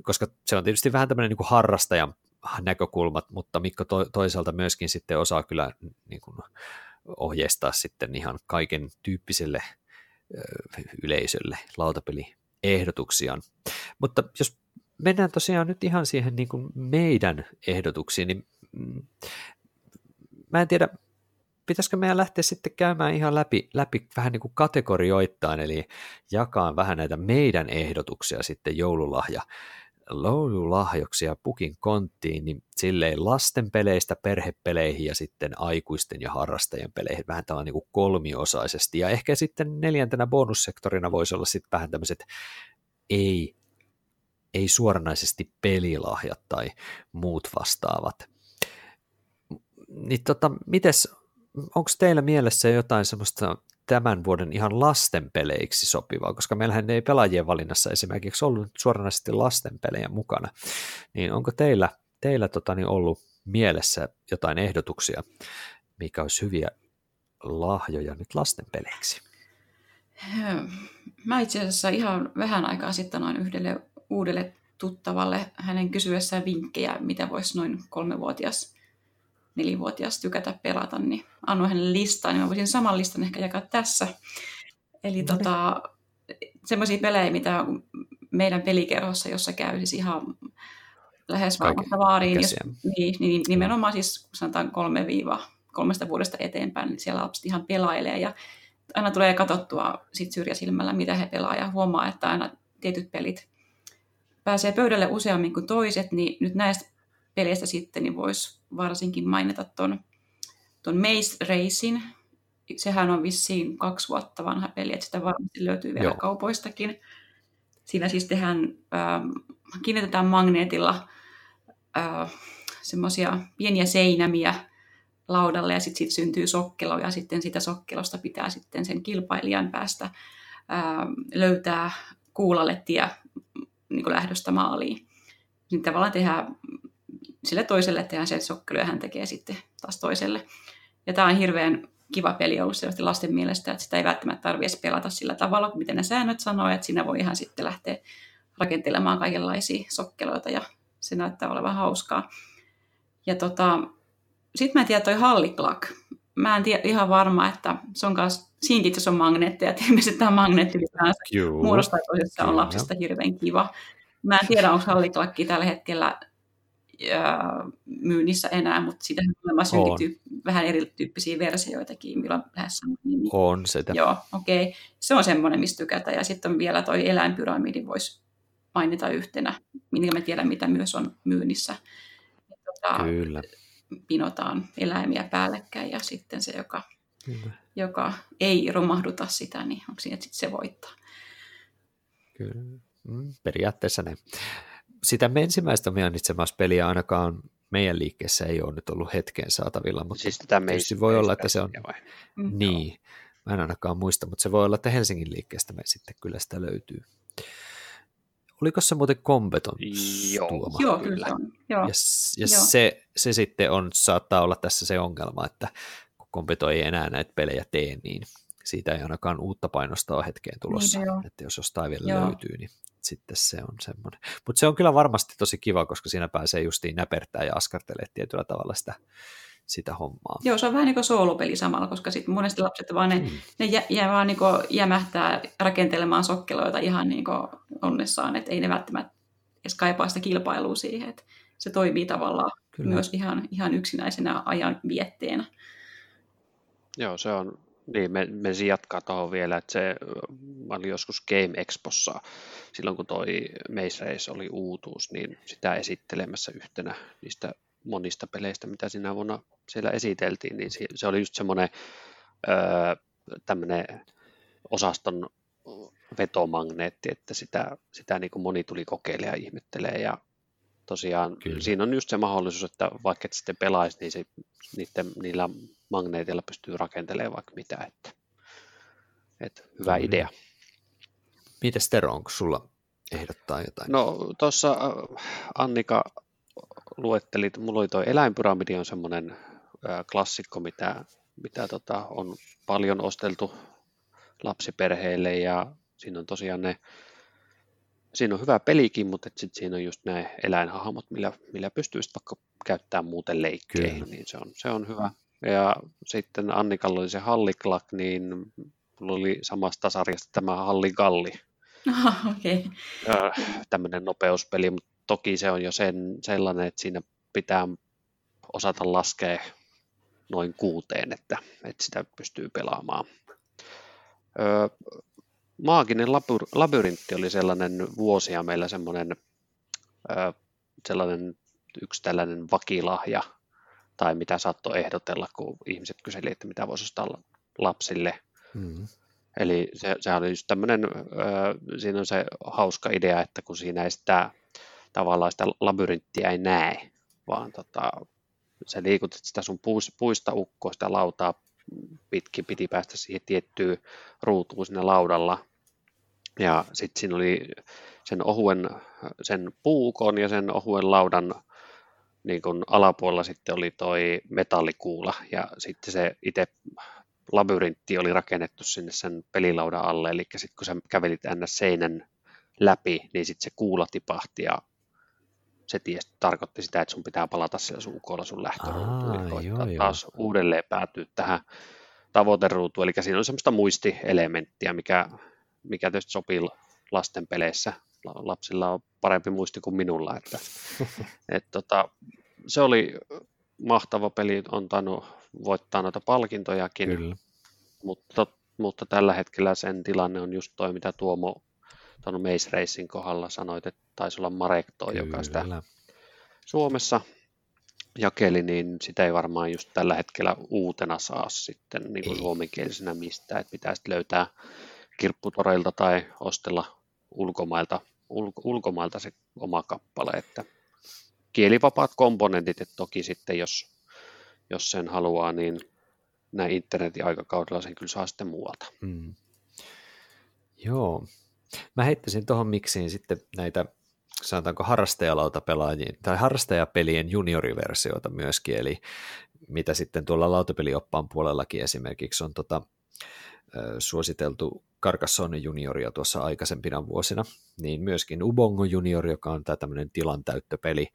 koska se on tietysti vähän tämmöinen niin kuin harrastajan näkökulmat, mutta Mikko toisaalta myöskin sitten osaa kyllä niin kuin ohjeistaa sitten ihan kaiken tyyppiselle yleisölle lautapeliehdotuksiaan, mutta jos mennään tosiaan nyt ihan siihen niin kuin meidän ehdotuksiin, niin mä en tiedä, pitäisikö meidän lähteä sitten käymään ihan läpi vähän niin kuin kategorioittain, eli jakaa vähän näitä meidän ehdotuksia sitten joululahjoksi ja pukin konttiin, niin silleen lastenpeleistä perhepeleihin ja sitten aikuisten ja harrastajien peleihin vähän tällainen niin kuin kolmiosaisesti, ja ehkä sitten neljäntenä bonussektorina voisi olla sitten vähän tämmöiset ei suoranaisesti pelilahjat tai muut vastaavat. Niin mites, onko teillä mielessä jotain semmoista tämän vuoden ihan lastenpeleiksi sopivaa, koska meillähän ei pelaajien valinnassa esimerkiksi ollut suoranaisesti lastenpelejä mukana, niin onko teillä ollut mielessä jotain ehdotuksia, mikä olisi hyviä lahjoja nyt lastenpeleiksi? Mä itse asiassa ihan vähän aikaa sitten noin yhdelle uudelle tuttavalle hänen kysyessään vinkkejä, mitä voisi noin 3-vuotias, 4-vuotias tykätä pelata, niin annoin hänelle listaa, niin mä voisin saman listan ehkä jakaa tässä. Eli semmoisia pelejä, mitä meidän pelikerhossa, jossa käy siis ihan lähes varmasta vaariin, niin nimenomaan siis sanotaan 3-3 vuodesta eteenpäin, niin siellä lapset ihan pelailee ja aina tulee katsottua sit syrjäsilmällä, mitä he pelaa ja huomaa, että aina tietyt pelit pääsee pöydälle useammin kuin toiset, niin nyt näistä peleistä sitten niin voisi varsinkin mainita ton Maze Racing. Sehän on vissiin 2 vuotta vanha peli, että sitä varmasti löytyy vielä kaupoistakin. Siinä siis tehdään, kiinnitetään magneetilla semmoisia pieniä seinämiä laudalle ja sitten siitä syntyy sokkelo ja sitten sitä sokkelosta pitää sitten sen kilpailijan päästä löytää kuulalle tie niin kuin lähdöstä maaliin. Niin tavallaan tehdään sille toiselle tehdään se sokkelu ja hän tekee sitten taas toiselle. Ja tämä on hirveän kiva peli ollut selvästi lasten mielestä, että sitä ei välttämättä tarvitse pelata sillä tavalla, miten ne säännöt sanoo, että siinä voi ihan sitten lähteä rakentelemaan kaikenlaisia sokkeloita ja se näyttää olevan hauskaa. Ja sitten mä en tiedä toi Halli Klack. Mä en tiedä ihan varma, että se on kanssa, siinkin itse on magneetteja, että ilmeisesti tämä magneetti muodostaa toisessa on lapsista hirveän kiva. Mä en tiedä, onko Halli Klackia tällä hetkellä myynnissä enää, mutta siitä on olemassa vähän erityyppisiä versioitakin, milloin lähes niin. On sitä. Joo, okei. Se on semmoinen, mistä tykätään. Ja sitten on vielä toi eläinpyramidi, voisi mainita yhtenä, minkä mä tiedän, mitä myös on myynnissä. Kyllä. Pinotaan eläimiä päällekkäin ja sitten se, joka ei romahduta sitä, niin onko siinä, että sitten se voittaa. Kyllä, periaatteessa ne. Sitä ensimmäistä mainitsemassa peliä ainakaan meidän liikkeessä ei ole nyt ollut hetkeen saatavilla, mutta siis tietysti voi olla, että se on, niin, mä en ainakaan muista, mutta se voi olla, että Helsingin liikkeestä me sitten kyllä sitä löytyy. Oliko se muuten kompeton Tuoma? Joo, kyllä. Ja se sitten on, saattaa olla tässä se ongelma, että kun kompeto ei enää näitä pelejä tee, niin siitä ei ainakaan uutta painosta hetkeen tulossa, niin, että jos jostain vielä löytyy, niin sitten se on semmoinen. Mutta se on kyllä varmasti tosi kiva, koska siinä pääsee justiin näpertää ja askartelee tietyllä tavalla sitä hommaa. Joo, se on vähän niin kuin soolopeli samalla, koska sitten monesti lapset vaan ne vaan niin kuin jämähtää rakentelemaan sokkeloita ihan niin kuin onnessaan, että ei ne välttämättä edes kaipaa sitä kilpailua siihen, että se toimii tavallaan myös ihan yksinäisenä ajan vietteenä. Joo, se on. Niin, menisin jatkaa tuohon vielä, että se oli joskus Game Expossa, silloin kun toi Maze Race oli uutuus, niin sitä esittelemässä yhtenä niistä monista peleistä, mitä siinä vuonna siellä esiteltiin, niin se oli just semmoinen tämmöinen osaston vetomagneetti, että sitä niin kuin moni tuli kokeilemaan ja ihmettelee ja tosiaan Kyllä. Siinä on just se mahdollisuus, että vaikka et sitten pelaisi, niin niillä magneetilla pystyy rakentelemaan vaikka mitä. Että hyvä idea. Mites Tero, onko sulla ehdottaa jotain? No tuossa Annika luetteli, että mulla oli tuo eläinpyramidi on semmoinen klassikko, mitä on paljon osteltu lapsiperheille ja siinä on tosiaan siinä on hyvä pelikin, mutta sitten siinä on just nämä eläinhahmot, millä pystyy sitten vaikka käyttämään muuten leikkeihin, niin se on hyvä. Ja sitten Annikalla oli se Halli Klack, niin mulla oli samasta sarjasta tämä Halli Galli. Okay. Tämmöinen nopeuspeli, mutta toki se on jo sellainen, että siinä pitää osata laskea noin 6, että sitä pystyy pelaamaan. Maaginen labyrintti oli sellainen vuosia meillä sellainen yksi tällainen vakilahja, tai mitä saattoi ehdotella, kun ihmiset kyselivät, että mitä voisi ostaa lapsille. Mm-hmm. Eli se oli just tämmöinen, siinä on se hauska idea, että kun siinä ei sitä labyrinttiä ei näe, vaan sä liikutat sitä sun puista ukkoa, sitä lautaa pitkin, piti päästä siihen tiettyyn ruutuun siinä laudalla. Ja sitten siinä oli sen puukon ja sen ohuen laudan niin kun alapuolella sitten oli toi metallikuula ja sitten se itse labyrintti oli rakennettu sinne sen pelilaudan alle, eli sitten kun sä kävelit ns. Seinän läpi, niin sitten se kuula tipahti ja se tarkoitti sitä, että sun pitää palata sillä sun ukolla sun lähtöruutuun ja koittaa taas uudelleen päätyä tähän tavoiteruutuun. Eli siinä on semmoista muistielementtiä, mikä tietysti sopii lasten peleissä. Lapsilla on parempi muisti kuin minulla. Että, se oli mahtava peli, on tainnut voittaa noita palkintojakin, mutta tällä hetkellä sen tilanne on just toi, mitä Tuomo tuon Maze Racing kohdalla sanoit, että taisi olla Marekto, joka sitä Suomessa jakeli, niin sitä ei varmaan just tällä hetkellä uutena saa sitten niin kuin suomenkielisenä mistään, että pitää sitten löytää kirpputoreilta tai ostella ulkomailta se oma kappale, että kielivapaat komponentit, että toki sitten jos sen haluaa, niin näin internetin aikakaudella sen kyllä saa sitten muualta. Mm. Joo. Mä heittäisin tuohon miksiin sitten näitä, sanotaanko harrastajalautapelaajia, tai harrastajapelien junioriversioita myöskin, eli mitä sitten tuolla lautapelioppaan puolellakin esimerkiksi on suositeltu Carcassonne junioria tuossa aikaisempina vuosina, niin myöskin Ubongo junior, joka on tämä tämmöinen tilantäyttöpeli,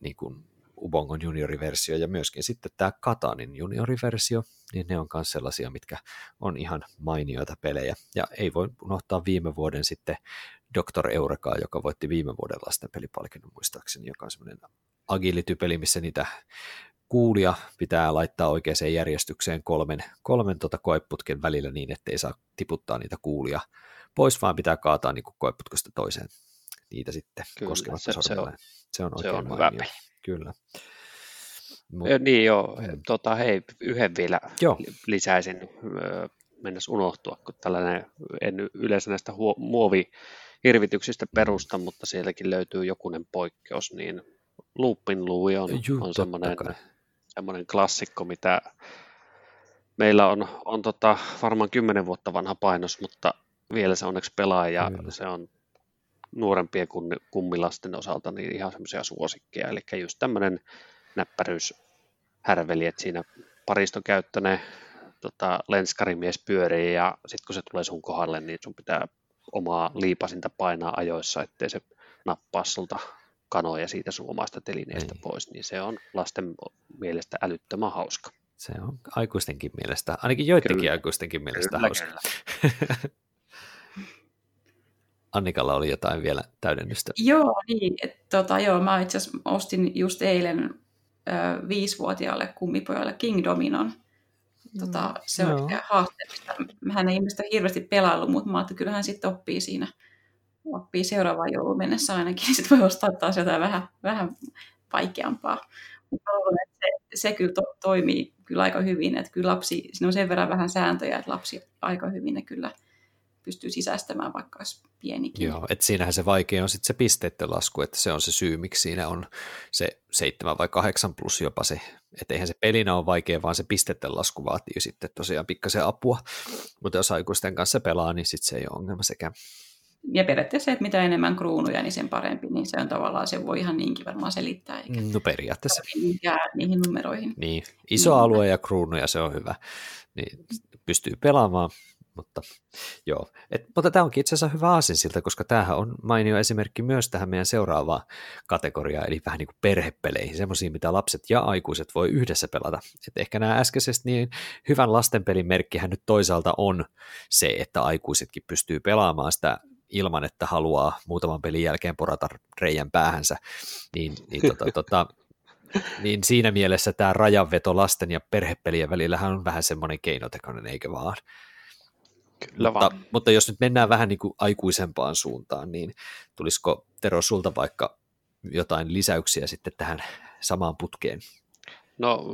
niin kuin Ubongon junioriversio, ja myöskin sitten tämä Katanin junioriversio, niin ne on myös sellaisia, mitkä on ihan mainioita pelejä. Ja ei voi unohtaa viime vuoden sitten Dr. Eurekaa, joka voitti viime vuoden lasten pelipalkinnon muistaakseni, joka on semmoinen agility-peli, missä niitä kuulia pitää laittaa oikeaan järjestykseen kolmen koeputken välillä niin, ettei saa tiputtaa niitä kuulia pois, vaan pitää kaataa niin kuin koeputkosta toiseen niitä sitten koskematta sormelleen. Se on hyvä peli. Kyllä. Niin joo, hei, yhden vielä lisäisin, mennäs unohtua, kun tällainen, en yleensä näistä muovihirvityksistä perusta, mutta sieltäkin löytyy jokunen poikkeus, niin Loopinlui on semmoinen klassikko, mitä meillä on varmaan 10 vuotta vanha painos, mutta vielä se onneksi pelaa ja se on nuorempien kummilasten osalta niin ihan semmoisia suosikkeja, eli just tämmöinen näppäryyshärveli, että siinä paristokäyttöinen lenskarimies pyörii ja sitten kun se tulee sun kohdalle, niin sun pitää omaa liipasinta painaa ajoissa, ettei se nappaa sulta kanoja siitä suomaista telineestä pois, niin se on lasten mielestä älyttömän hauska. Se on aikuistenkin mielestä, ainakin joidenkin aikuistenkin mielestä hauska. Annikalla oli jotain vielä täydennystä. Joo, niin. Mä itse asiassa ostin just eilen 5-vuotiaalle kummipojalle Kingdominon. Se on haasteellista. Hän ei ilmeisesti hirveästi pelaillut, mutta mä ajattelin, että kyllähän sitten oppii siinä. Oppii seuraavaan jouluun mennessä ainakin. Sitten voi ostaa taas jotain vähän vaikeampaa. Mutta se kyllä toimii kyllä aika hyvin. Että kyllä lapsi, siinä on sen verran vähän sääntöjä, että lapsi aika hyvin ne kyllä pystyy sisäistämään, vaikka olisi pienikin. Joo, että siinähän se vaikein on sitten se pisteiden lasku, että se on se syy, miksi siinä on se 7 vai 8 plus jopa se, että eihän se pelinä ole vaikea, vaan se pisteiden lasku vaatii sitten tosiaan pikkasen apua, mutta jos aikuisten kanssa pelaa, niin sitten se ei ole ongelma sekään. Ja periaatteessa se, että mitä enemmän kruunuja, niin sen parempi, niin se on tavallaan, se voi ihan niinkin varmaan selittää. Eikä periaatteessa. Niihin numeroihin. Niin, iso alue ja kruunuja, se on hyvä, niin pystyy pelaamaan. Mutta tämä onkin itse asiassa hyvä aasinsilta, koska tämähän on mainio esimerkki myös tähän meidän seuraavaan kategoriaan, eli vähän niin kuin perhepeleihin, semmoisia, mitä lapset ja aikuiset voi yhdessä pelata. Et ehkä nämä äskeiset, niin hyvän lastenpelin merkkihän nyt toisaalta on se, että aikuisetkin pystyy pelaamaan sitä ilman, että haluaa muutaman pelin jälkeen porata reijän päähänsä, niin siinä mielessä tämä rajanveto lasten ja perhepelien välillähän on vähän semmoinen keinotekoinen, eikö vaan? Mutta jos nyt mennään vähän niin kuin aikuisempaan suuntaan, niin tulisiko Tero sulta vaikka jotain lisäyksiä sitten tähän samaan putkeen? No,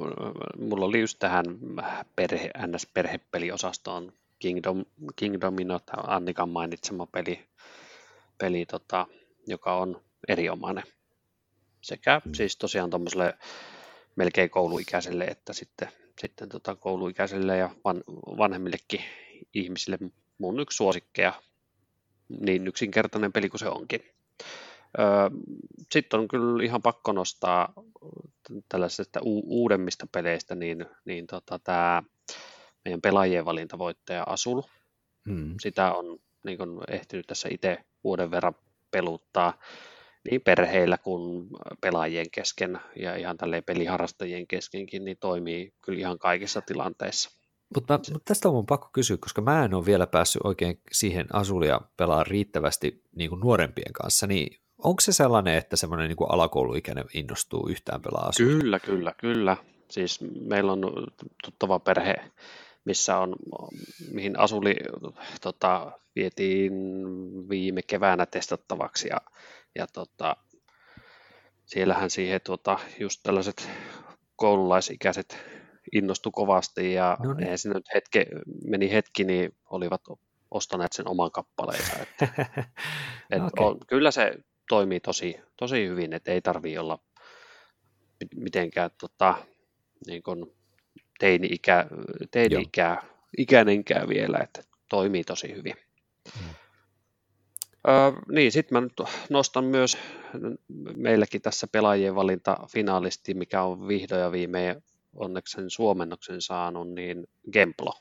mulla oli just tähän NS-perhepeliosastoon Kingdomino, Annikan mainitsema peli joka on erinomainen sekä siis tosiaan tuommoiselle melkein kouluikäiselle että sitten kouluikäiselle ja vanhemmillekin ihmisille mun yksi suosikkeja, niin yksinkertainen peli kuin se onkin. Sitten on kyllä ihan pakko nostaa tällaisista uudemmista peleistä, niin tämä meidän pelaajien valintavoittaja Azul. Sitä on niin kun ehtinyt tässä itse vuoden verran peluttaa. niin perheillä kuin pelaajien kesken ja ihan tälleen peliharrastajien keskenkin, niin toimii kyllä ihan kaikissa tilanteissa. Mutta tästä on mun pakko kysyä, koska mä en ole vielä päässyt oikein siihen Azulia pelaa riittävästi niin kuin nuorempien kanssa, niin onko se sellainen, että semmoinen niin kuin alakouluikäinen innostuu yhtään pelaa Azulia? Kyllä. Siis meillä on tuttava perhe, mihin Azuli vietiin viime keväänä testattavaksi ja siellähän siihen just tällaiset koululaisikäiset innostu kovasti ja eihän siinä nyt meni hetki, niin olivat ostaneet sen oman kappaleensa. Kyllä se toimii tosi hyvin, että ei tarvitse olla mitenkään niin kuin ikäinenkään vielä, että toimii tosi hyvin. Sitten mä nyt nostan myös meilläkin tässä pelaajien valinta finaalisti, mikä on vihdoin ja viimein onneksi sen suomennoksen saanut, niin Gemplo.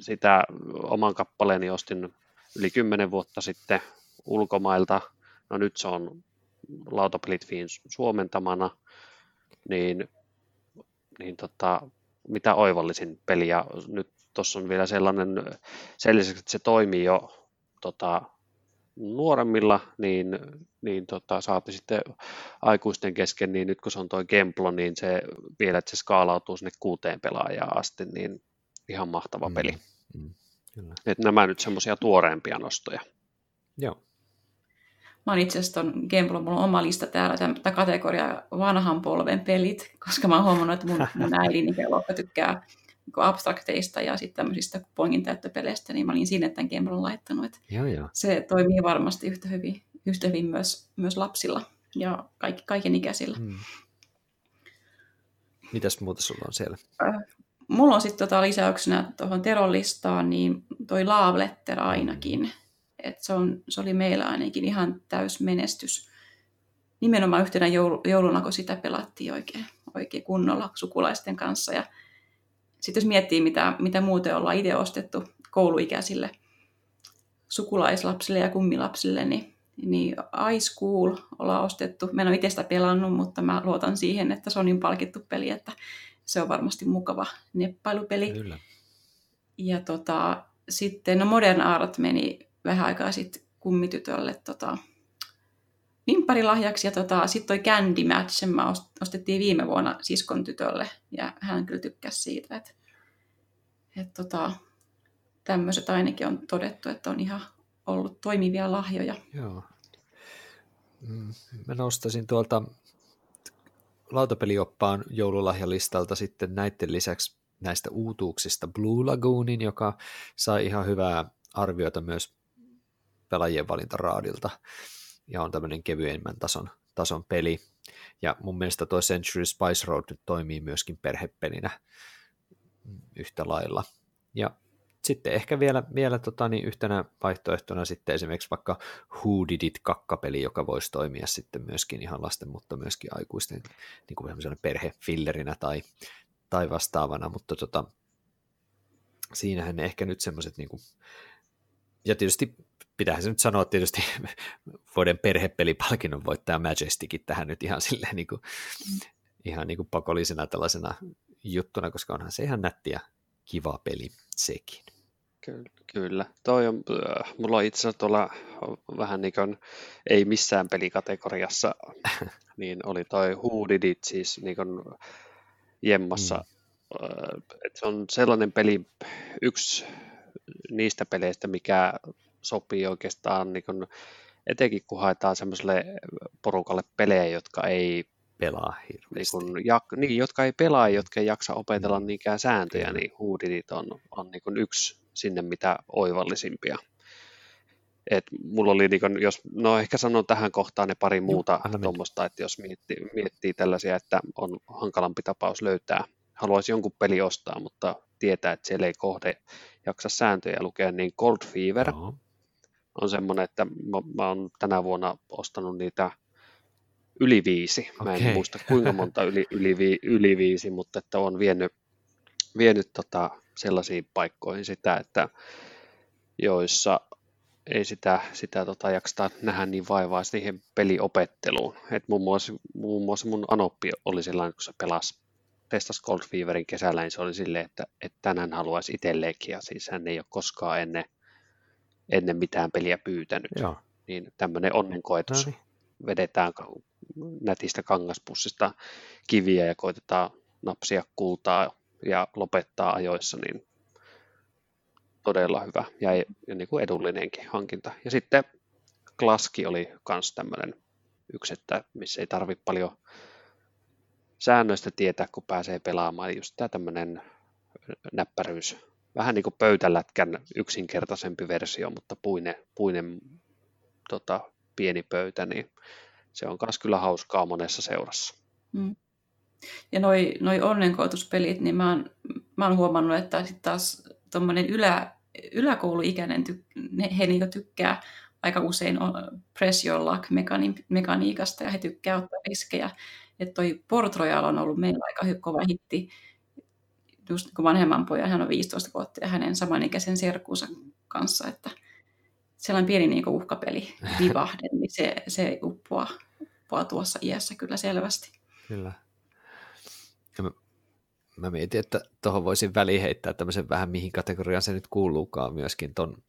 Sitä oman kappaleeni ostin yli 10 vuotta sitten ulkomailta. No nyt se on lautapelitfiin suomentamana, niin mitä oivallisin peli, ja nyt tuossa on vielä sen lisäksi, että se toimii jo nuoremmilla, niin saati sitten aikuisten kesken, niin nyt kun se on toi Gemplo, niin se vielä, että se skaalautuu sinne 6 pelaajaa asti, niin ihan mahtava peli. Kyllä. Et nämä nyt semmoisia tuoreempia nostoja. Joo. Mä oon itse asiassa tuon Gemplon, mulla on oma lista täällä, tämä kategoria vanhan polven pelit, koska mä oon huomannut, että mun äidin ikäluokka tykkää niin abstrakteista ja sitten tämmöisistä kupongin täyttöpeleistä, niin mä olin sinne tämän Gemplon laittanut. Että se toimii varmasti yhtä hyvin myös lapsilla ja kaikenikäisillä. Mitäs muuta sulla on siellä? Mulla on sitten lisäyksenä tuohon Teron listaan, niin toi Love Letter ainakin. Että se oli meillä ainakin ihan täys menestys. Nimenomaan yhtenä jouluna, kun sitä pelattiin oikein kunnolla sukulaisten kanssa. Ja sitten jos miettii, mitä muuten ollaan itse ostettu kouluikäisille sukulaislapsille ja kummilapsille, niin Ice Cool ollaan ostettu. Mä en ole itse sitä pelannut, mutta mä luotan siihen, että se on niin palkittu peli, että se on varmasti mukava neppailupeli. Kyllä. Ja sitten Modern Art meni vähän aikaa sitten kummitytölle vimpparilahjaksi. Ja sitten toi Candy Match, sen mä ostettiin viime vuonna siskon tytölle, ja hän kyllä tykkäsi siitä. Tämmöiset ainakin on todettu, että on ihan ollut toimivia lahjoja. Joo. Mä nostaisin tuolta lautapelioppaan joululahjalistalta sitten näiden lisäksi näistä uutuuksista Blue Lagoonin, joka sai ihan hyvää arvioita myös pelaajien valintaraadilta, ja on tämmöinen kevyemmän tason peli, ja mun mielestä tuo Century Spice Road nyt toimii myöskin perhepelinä yhtä lailla, ja sitten ehkä vielä yhtenä vaihtoehtona sitten esimerkiksi vaikka Who Did It -kakkapeli, joka voisi toimia sitten myöskin ihan lasten, mutta myöskin aikuisten niin kuin sellainen perhefillerinä tai vastaavana, mutta siinähän ne ehkä nyt semmoiset niin kuin, ja tietysti pitäähän se nyt sanoa, että tietysti vuoden perhepelipalkinnon voittaja Magickin tähän nyt ihan silleen ihan pakollisena tällaisena juttuna, koska onhan se ihan nätti ja kiva peli sekin. Kyllä. Mulla on itse asiassa tuolla vähän niin kuin ei missään pelikategoriassa, niin oli toi Who Did It siis niin kuin jemmassa. Että se on sellainen peli, yksi niistä peleistä, mikä sopii oikeastaan, niin kun, etenkin kun haetaan semmoiselle porukalle pelejä, jotka ei pelaa hirveästi. Jotka ei jaksa opetella niinkään sääntöjä, niin Who Did It on niin kun yksi sinne mitä oivallisimpia. Et mulla oli, niin kun, ehkä sanon tähän kohtaan ne pari muuta tuommoista, että jos miettii tällaisia, että on hankalampi tapaus löytää. Haluaisi jonkun peli ostaa, mutta tietää, että siellä ei kohde jaksa sääntöjä lukea, niin Cold Fever on semmoinen, että mä oon tänä vuonna ostanut niitä yli 5. Mä en muista kuinka monta yli 5, mutta että on vienyt sellaisiin paikkoihin sitä, että joissa ei sitä jaksetaan nähdä niin vaivaa siihen peliopetteluun. Et muun muassa mun anoppi oli sellainen, kun se testasi Gold Feverin kesällä, niin se oli silleen, että tänään haluaisi itselleenkin, ja siis hän ei ole koskaan ennen mitään peliä pyytänyt. Joo. Niin tämmöinen onnenkoetus. Vedetään nätistä kangaspussista kiviä ja koitetaan napsia kultaa ja lopettaa ajoissa, niin todella hyvä ja niin kuin edullinenkin hankinta. Ja sitten Klaski oli myös tämmöinen yksi, että missä ei tarvitse paljon säännöistä tietää, kun pääsee pelaamaan. Eli just tämä tämmöinen näppäryys, vähän niin kuin pöytälätkän yksinkertaisempi versio, mutta puinen pieni pöytä, niin se on myös kyllä hauskaa monessa seurassa. Mm. Ja noi onnenkoetuspelit, niin mä oon huomannut, että sitten taas tuommoinen yläkouluikäinen, he niinku tykkää aika usein press your luck -mekaniikasta, ja he tykkää ottaa riskejä. Että toi Port Royal on ollut meillä aika kova hitti, just niin vanhemman pojan, hän on 15 vuotta, ja hänen samanikäisen serkkuunsa kanssa, että sellainen pieni niinku uhkapeli, vivahde, niin se uppoaa tuossa iässä kyllä selvästi. Kyllä. Mä mietin, että tuohon voisin väliin heittää tämmöisen vähän, mihin kategoriaan se nyt kuuluukaan, myöskin ton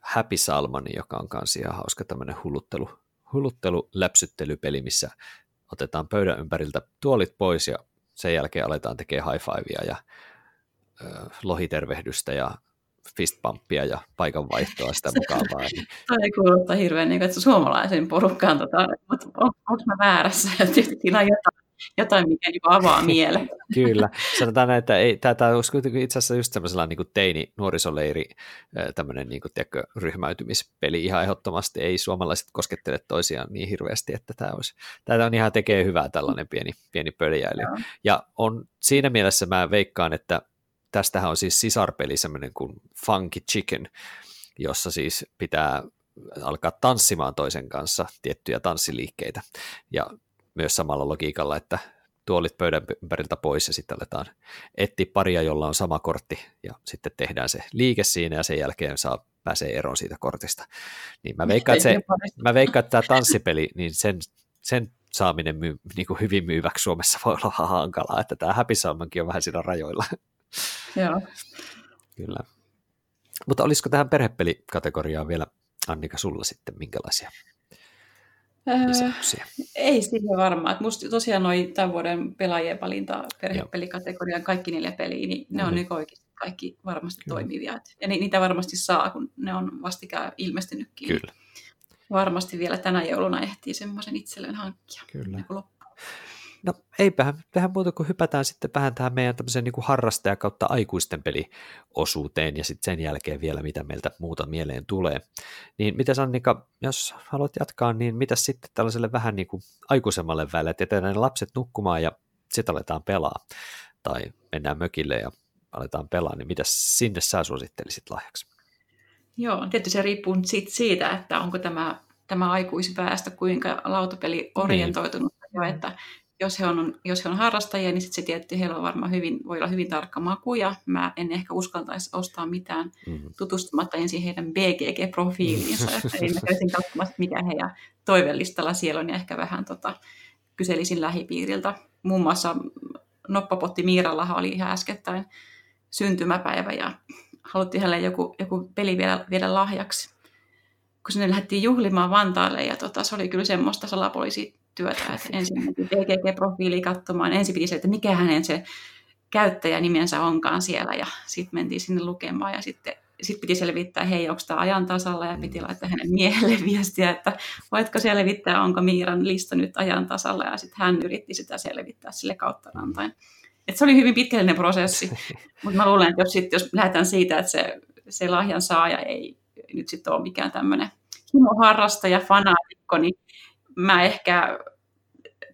Happy Salmani, joka on kans ihan hauska tämmöinen hulluttelu-läpsyttelypeli, missä otetaan pöydän ympäriltä tuolit pois ja sen jälkeen aletaan tekemään high fivea ja lohitervehdystä ja fistpumppia ja paikanvaihtoa sitä mukavaa. Tämä ei kuulostaa hirveän niin, että suomalaisen porukkaan, mutta onko mä väärässä, että tietysti jotain, mikä niin avaa mieleen. Kyllä. Sanotaan näin, että tämä olisi kuitenkin itse asiassa just sellaisella niin kuin teini-nuorisoleiri tämmöinen niin kuin, tiedätkö, ryhmäytymispeli ihan ehdottomasti. Ei suomalaiset koskettele toisiaan niin hirveästi, että tämä on ihan tekee hyvää tällainen pieni pöljäily. No. Ja on, siinä mielessä mä veikkaan, että tästähän on siis sisarpeli semmoinen kuin Funky Chicken, jossa siis pitää alkaa tanssimaan toisen kanssa tiettyjä tanssiliikkeitä. Ja myös samalla logiikalla, että tuolit pöydän ympäriltä pois ja sitten aletaan etsiä paria, jolla on sama kortti ja sitten tehdään se liike siinä ja sen jälkeen pääsee eroon siitä kortista. Niin mä veikkaan, että tämä tanssipeli, niin sen saaminen niin kuin hyvin myyväksi Suomessa voi olla hankalaa, että tämä Happy Salmonkin on vähän siinä rajoilla. Joo. Kyllä. Mutta olisiko tähän perhepelikategoriaan vielä, Annika, sulla sitten minkälaisia? Ei siinä varmaan. Musta tosiaan tämän vuoden pelaajien valinta perhepelikategoriaan, kaikki 4 peliä, niin ne on nyt oikeasti kaikki varmasti Kyllä. toimivia. Ja niitä varmasti saa, kun ne on vastikään ilmestynytkin. Kyllä. Varmasti vielä tänä jouluna ehtii semmoisen itselleen hankkia. Kyllä. No eipähän vähän muuta kuin hypätään sitten vähän tähän meidän tämmöiseen niin kuin harrastaja kautta aikuisten peliosuuteen ja sitten sen jälkeen vielä mitä meiltä muuta mieleen tulee. Niin mitäs Annika, jos haluat jatkaa, niin mitäs sitten tällaiselle vähän niin kuin aikuisemmalle väelle, että jätetään ne lapset nukkumaan ja sitten aletaan pelaa tai mennään mökille ja aletaan pelaa, niin mitäs sinne sä suosittelisit lahjaksi? Joo, tietysti se riippuu siitä, että onko tämä aikuisväestö kuinka lautapeli orientoitunut jo, että Jos he on harrastajia, niin sitten se tietty heillä on varmaan voi olla hyvin tarkka maku, ja mä en ehkä uskaltaisi ostaa mitään tutustumatta ensin heidän BGG-profiiliinsa, että en mä käsin katsomassa, mikä heidän toivellistalla siellä on, ja ehkä vähän kyselisin lähipiiriltä. Muun muassa Noppapotti Miirallahan oli ihan äskettäin syntymäpäivä, ja haluttiin hänelle joku peli vielä lahjaksi. Kun sinne lähdettiin juhlimaan Vantaalle, ja se oli kyllä semmoista salapoliisityötä, että ensin BGG-profiili katsomaan, ensin piti se, että mikä hänen se käyttäjänimensä onkaan siellä, ja sitten mentiin sinne lukemaan, ja sitten piti selvittää, hei, onko tämä ajan tasalla, ja piti laittaa hänen miehelle viestiä, että voitko selvittää, onko Miiran lista nyt ajan tasalla, ja sitten hän yritti sitä selvittää sille kautta rantain. Se oli hyvin pitkällinen prosessi, mutta mä luulen, että jos lähdetään siitä, että se lahjan saaja ei nyt sitten ole mikään tämmöinen himoharrastaja, fanaatikko, niin mä ehkä,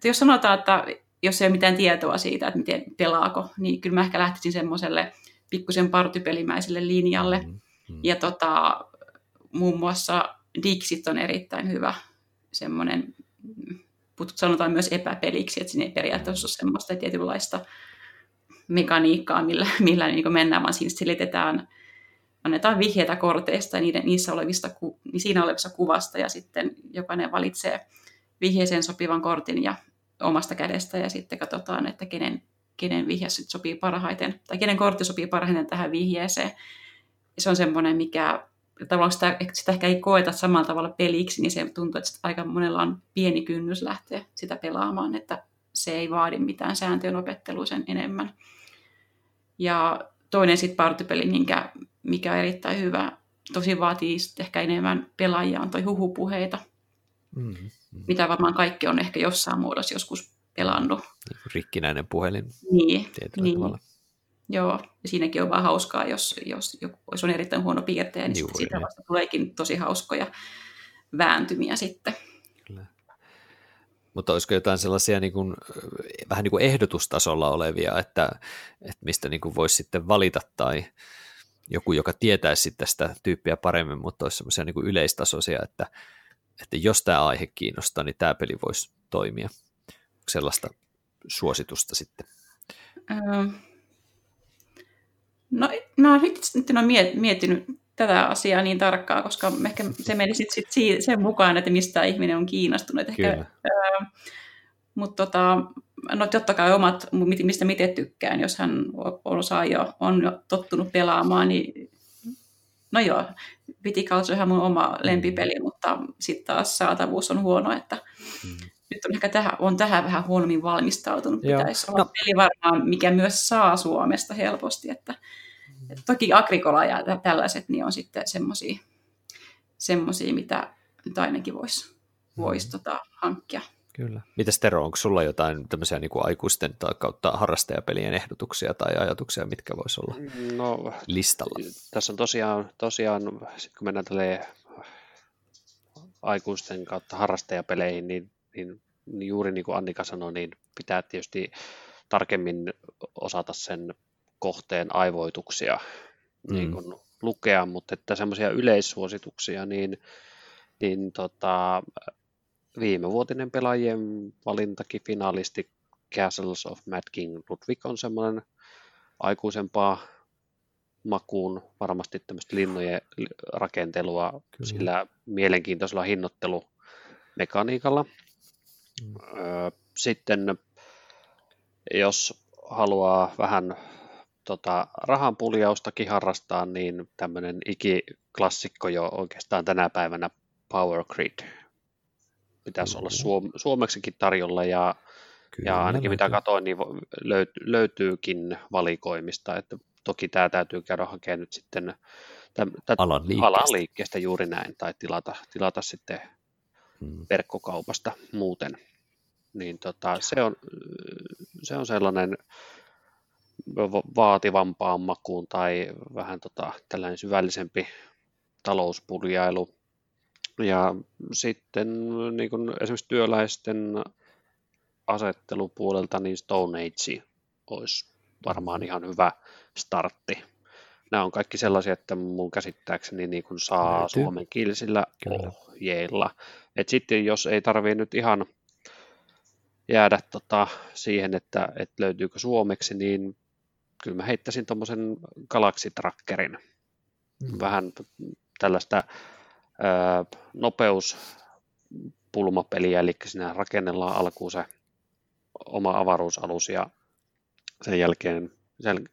jos sanotaan, että jos ei ole mitään tietoa siitä, että miten pelaako, niin kyllä mä ehkä lähtisin semmoiselle pikkusen partypelimäiselle linjalle. Ja muun muassa Dixit on erittäin hyvä semmoinen, sanotaan myös epäpeliksi, että siinä ei periaatteessa ole semmoista tietynlaista mekaniikkaa, millä niin kuin mennään, vaan siinä selitetään annetaan vihjeitä korteista ja siinä olevista kuvasta, ja sitten jokainen valitsee vihjeeseen sopivan kortin ja omasta kädestä, ja sitten katsotaan, että kenen vihje sopii parhaiten, tai kenen kortti sopii parhaiten tähän vihjeeseen. Se on semmoinen, mikä tavallaan sitä ehkä ei koeta samalla tavalla peliksi, niin se tuntuu, että aika monella on pieni kynnys lähteä sitä pelaamaan, että se ei vaadi mitään sääntöjen opettelua sen enemmän. Ja toinen sitten partypeli, mikä on erittäin hyvä, tosi vaatii ehkä enemmän pelaajia, on toi huhupuheita, mitä varmaan kaikki on ehkä jossain muodossa joskus pelannut. Rikkinäinen puhelin. Niin. Tavalla. Joo, ja siinäkin on vaan hauskaa, jos joku on erittäin huono piirtejä, niin siitä vasta tuleekin tosi hauskoja vääntymiä sitten. Kyllä. Mutta olisiko jotain sellaisia niin kuin, vähän niin kuin ehdotustasolla olevia, että mistä niin kuin voisi sitten valita, tai joku, joka tietäisi tästä tyyppiä paremmin, mutta olisi sellaisia niin kuin yleistasoisia, että jos tämä aihe kiinnostaa, niin tämä peli voisi toimia. Onko sellaista suositusta sitten? No, mä oon nyt miettinyt tätä asiaa niin tarkkaan, koska ehkä se meni sitten sen mukaan, että mistä ihminen on kiinnostunut. Mutta totta kai omat, mistä itse tykkään, jos hän on jo tottunut pelaamaan, niin no joo, Viticulture on ihan mun oma lempipeli, mutta sitten taas saatavuus on huono, että nyt on ehkä tähän vähän huonommin valmistautunut. Joo. Pitäisi olla peli varmaan, mikä myös saa Suomesta helposti. Että toki Agrikola ja tällaiset niin on sitten semmoisia, mitä nyt ainakin voisi hankkia. Kyllä. Mitäs Tero, onko sulla jotain tämmöisiä niin kuin aikuisten kautta harrastajapelien ehdotuksia tai ajatuksia, mitkä voisi olla listalla? Tässä on tosiaan sit kun mennään tälleen aikuisten kautta harrastajapeleihin, niin juuri niin kuin Annika sanoi, niin pitää tietysti tarkemmin osata sen kohteen aivoituksia niin kuin lukea, mutta että semmoisia yleissuosituksia, viimevuotinen pelaajien valintakin finaalisti Castles of Mad King Ludwig on semmoinen aikuisempaa makuun varmasti tämmöistä linnojen rakentelua. Kyllä. Sillä mielenkiintoisella hinnoittelumekaniikalla. Sitten jos haluaa vähän rahan puljaustakin harrastaa, niin tämmöinen ikiklassikko jo oikeastaan tänä päivänä Power Grid pitäisi olla suomeksikin tarjolla, ja ainakin mitä katsoin, niin löytyykin valikoimista, että toki tämä täytyy käydä hakemaan nyt sitten alan liikkeestä juuri näin, tai tilata sitten verkkokaupasta muuten, niin se on sellainen vaativampaan makuun tai vähän tällainen syvällisempi talouspuljailu. Ja sitten niin kuin esimerkiksi työläisten asettelupuolelta, niin Stone Age olisi varmaan ihan hyvä startti. Nämä on kaikki sellaisia, että mun käsittääkseni niin kuin saa suomenkielisillä ohjeilla. Et sitten jos ei tarvitse nyt ihan jäädä siihen, että löytyykö suomeksi, niin kyllä mä heittäisin tuommoisen Galaxy Truckerin. Vähän tällaista nopeuspulmapeliä, eli siinä rakennellaan alkuun se oma avaruusalus, ja sen jälkeen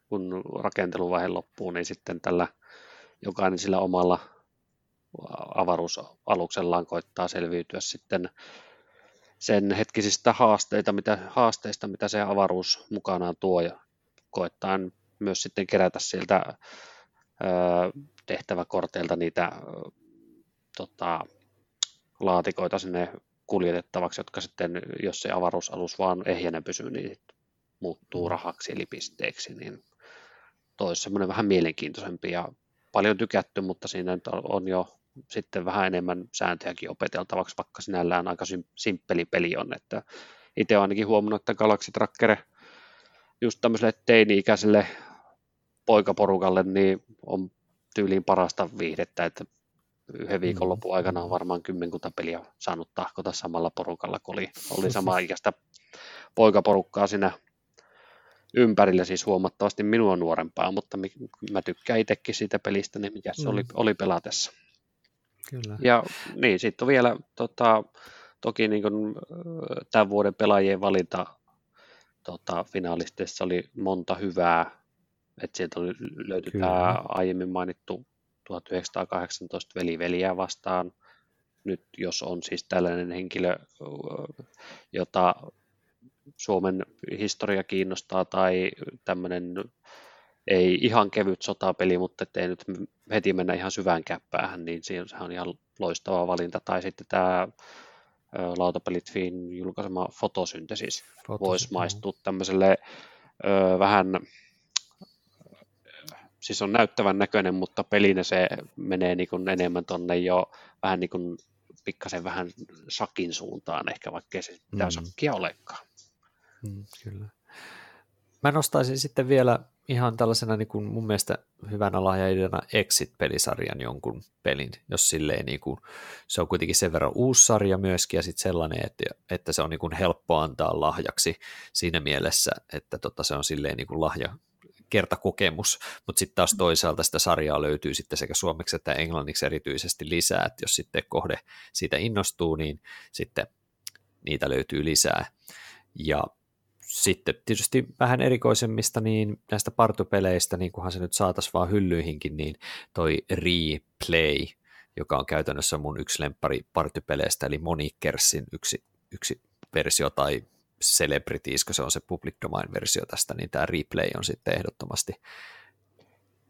kun rakenteluvaihe loppuu, niin sitten tällä jokainen sillä omalla avaruusaluksellaan koittaa selviytyä sitten sen hetkisistä haasteista, mitä se avaruus mukanaan tuo, ja koetaan myös sitten kerätä sieltä tehtäväkorteilta niitä laatikoita sinne kuljetettavaksi, jotka sitten, jos se avaruusalus vaan ehjänä pysyy, niin muuttuu rahaksi eli pisteeksi, niin toi semmoinen vähän mielenkiintoisempi ja paljon tykätty, mutta siinä on jo sitten vähän enemmän sääntöjäkin opeteltavaksi, vaikka sinällään aika simppeli peli on, että itse olen ainakin huomannut, että Galaxy Tracker just tämmöiselle teini-ikäiselle poikaporukalle niin on tyyliin parasta viihdettä, että yhden viikonlopun aikana on varmaan kymmenkunta peliä saanut tahkota samalla porukalla, kun oli samaa ikäistä poikaporukkaa siinä ympärillä siis huomattavasti minua nuorempaa, mutta mä tykkään itsekin siitä pelistä, niin mikä se oli pelatessa. Kyllä. Ja niin, sitten on vielä toki niin kuin, tämän vuoden pelaajien valinta finaalisteissa oli monta hyvää, että sieltä löytyi tämä aiemmin mainittu 1918 veliveliä vastaan. Nyt jos on siis tällainen henkilö, jota Suomen historia kiinnostaa tai tämmöinen ei ihan kevyt sotapeli, mutta ettei nyt heti mennä ihan syvään käppäähän, niin sehän on ihan loistava valinta. Tai sitten tämä lautapelitfiin julkaisema fotosyntesis voisi maistua tämmöiselle vähän, siis on näyttävän näköinen, mutta pelinä se menee niin kuin enemmän tonne jo vähän niin kuin pikkasen vähän shakin suuntaan ehkä, vaikkei se mitään shakkia olekaan. Kyllä. Mä nostaisin sitten vielä ihan tällaisena niin kuin mun mielestä hyvänä lahjana Exit-pelisarjan jonkun pelin, jos silleen niin kuin, se on kuitenkin sen verran uusi sarja myöskin ja sitten sellainen, että se on niin kuin helppo antaa lahjaksi siinä mielessä, että se on silleen niin kuin lahja kertakokemus, mutta sitten taas toisaalta sitä sarjaa löytyy sitten sekä suomeksi että englanniksi erityisesti lisää, että jos sitten kohde siitä innostuu, niin sitten niitä löytyy lisää. Ja sitten tietysti vähän erikoisemmista niin näistä partupeleistä, niin kunhan se nyt saataisiin vaan hyllyihinkin, niin toi Replay, joka on käytännössä mun yksi lemppari partupeleistä, eli Monikersin yksi versio tai Celebrities, kun se on se public domain-versio tästä, niin tämä Replay on sitten ehdottomasti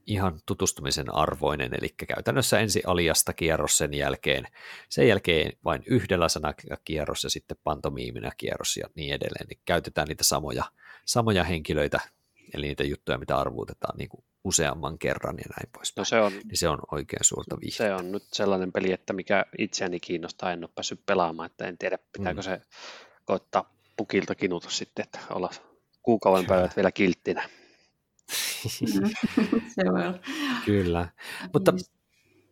ihan tutustumisen arvoinen, eli käytännössä ensi aliasta kierros sen jälkeen vain yhdellä sanakierros ja sitten pantomiiminä kierros ja niin edelleen, niin käytetään niitä samoja henkilöitä, eli niitä juttuja, mitä arvuutetaan niin kuin useamman kerran ja näin poispäin, niin se on oikein suurta viihdettä. Se on nyt sellainen peli, että mikä itseäni kiinnostaa, en ole päässyt pelaamaan, että en tiedä, pitääkö se koittaa pukilta kinuta sitten, että olla kuukauden päivät vielä kilttinä. Kyllä,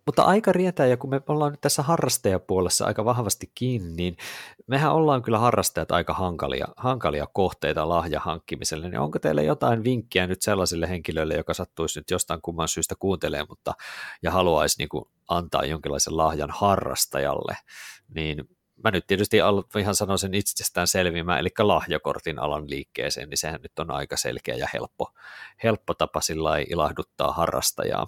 mutta aika rientää, ja kun me ollaan nyt tässä harrastajapuolessa aika vahvasti kiinni, niin mehän ollaan kyllä harrastajat aika hankalia kohteita lahjahankkimiselle, niin onko teillä jotain vinkkiä nyt sellaisille henkilöille, joka sattuisi nyt jostain kumman syystä kuuntelemaan, ja haluaisi niin kuin antaa jonkinlaisen lahjan harrastajalle, niin mä nyt tietysti ihan sanon sen itsestään selviämään, eli lahjakortin alan liikkeeseen, niin sehän nyt on aika selkeä ja helppo tapa sillä ilahduttaa harrastajaa.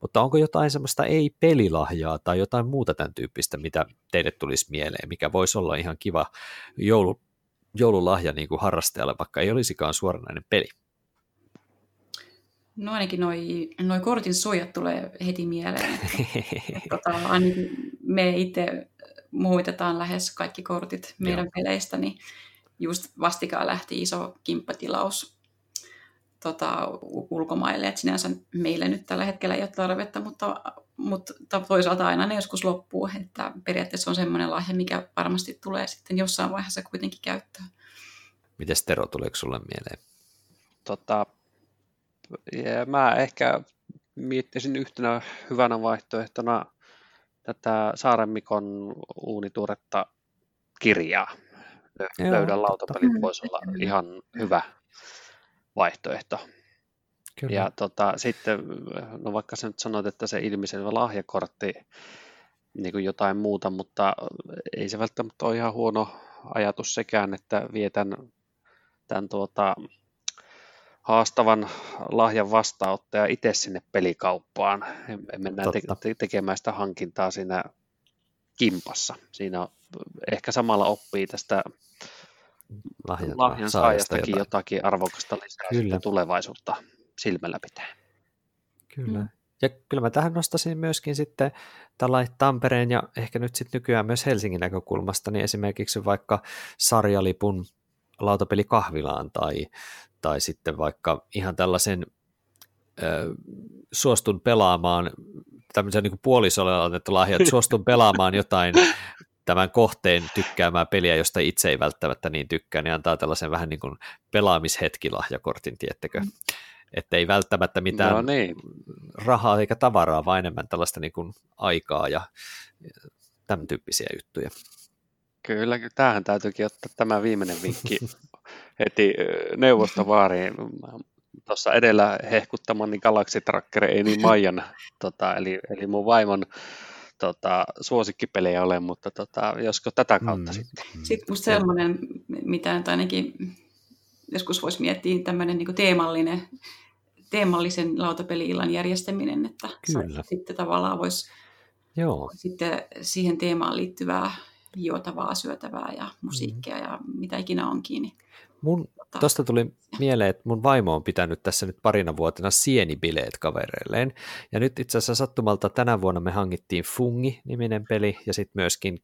Mutta onko jotain semmoista ei-pelilahjaa tai jotain muuta tämän tyyppistä, mitä teille tulisi mieleen, mikä voisi olla ihan kiva joululahja niin kuin harrastajalle, vaikka ei olisikaan suoranainen peli? No ainakin noi kortin suojat tulee heti mieleen. Ainakin me itse muotetaan lähes kaikki kortit meidän peleistä, niin just vastikaan lähti iso kimppatilaus ulkomaille, että sinänsä meillä nyt tällä hetkellä ei ole tarvetta, mutta toisaalta aina ne joskus loppuu, että periaatteessa on semmoinen lahja, mikä varmasti tulee sitten jossain vaiheessa kuitenkin käyttöön. Mites Tero, tuleeko sulle mieleen? Mä ehkä miettisin yhtenä hyvänä vaihtoehtona tätä Saaren Mikon uunituoretta kirjaa. Löydän lautapelit voisi olla ihan hyvä vaihtoehto. Kyllä. Ja sitten, no vaikka sä nyt sanoit, että se ilmiselvä lahjakortti, niin kuin jotain muuta, mutta ei se välttämättä ole ihan huono ajatus sekään, että vietän tämän haastavan lahjan vastaanottaja itse sinne pelikauppaan. Mennään tekemään sitä hankintaa siinä kimpassa. Siinä ehkä samalla oppii tästä lahjan saajastakin jotakin arvokasta lisää tulevaisuutta silmällä pitää. Kyllä. Ja kyllä mä tähän nostaisin myöskin sitten tällainen Tampereen ja ehkä nyt sitten nykyään myös Helsingin näkökulmasta, niin esimerkiksi vaikka sarjalipun lautapelikahvilaan tai sitten vaikka ihan tällaisen suostun pelaamaan, tämmöisen niin kuin puolisolle annettu lahja, että suostun pelaamaan jotain tämän kohteen tykkäämää peliä, josta itse ei välttämättä niin tykkää, niin antaa tällaisen vähän niin kuin pelaamishetkilahjakortin, tiettekö? Että ei välttämättä mitään rahaa eikä tavaraa, vaan enemmän tällaista niin kuin aikaa ja tämän tyyppisiä juttuja. Kyllä, tämähän täytyykin ottaa tämä viimeinen vinkki heti neuvostovaariin. Tuossa edellä hehkuttamani niin Galaxy Trucker ei niin Maijan, eli mun vaimon suosikkipelejä ole, mutta josko tätä kautta sitten. Sitten musta semmoinen, mitä ainakin joskus voisi miettiä, tämmöinen niin teemallisen lautapeli-illan järjestäminen, että sitten tavallaan voisi sitten siihen teemaan liittyvää juotavaa, syötävää ja musiikkia ja mitä ikinä onkin. Niin tuosta tuli mieleen, että mun vaimo on pitänyt tässä nyt parina vuotena sienibileet kavereilleen. Ja nyt itse asiassa sattumalta tänä vuonna me hankittiin Fungi-niminen peli ja sitten myöskin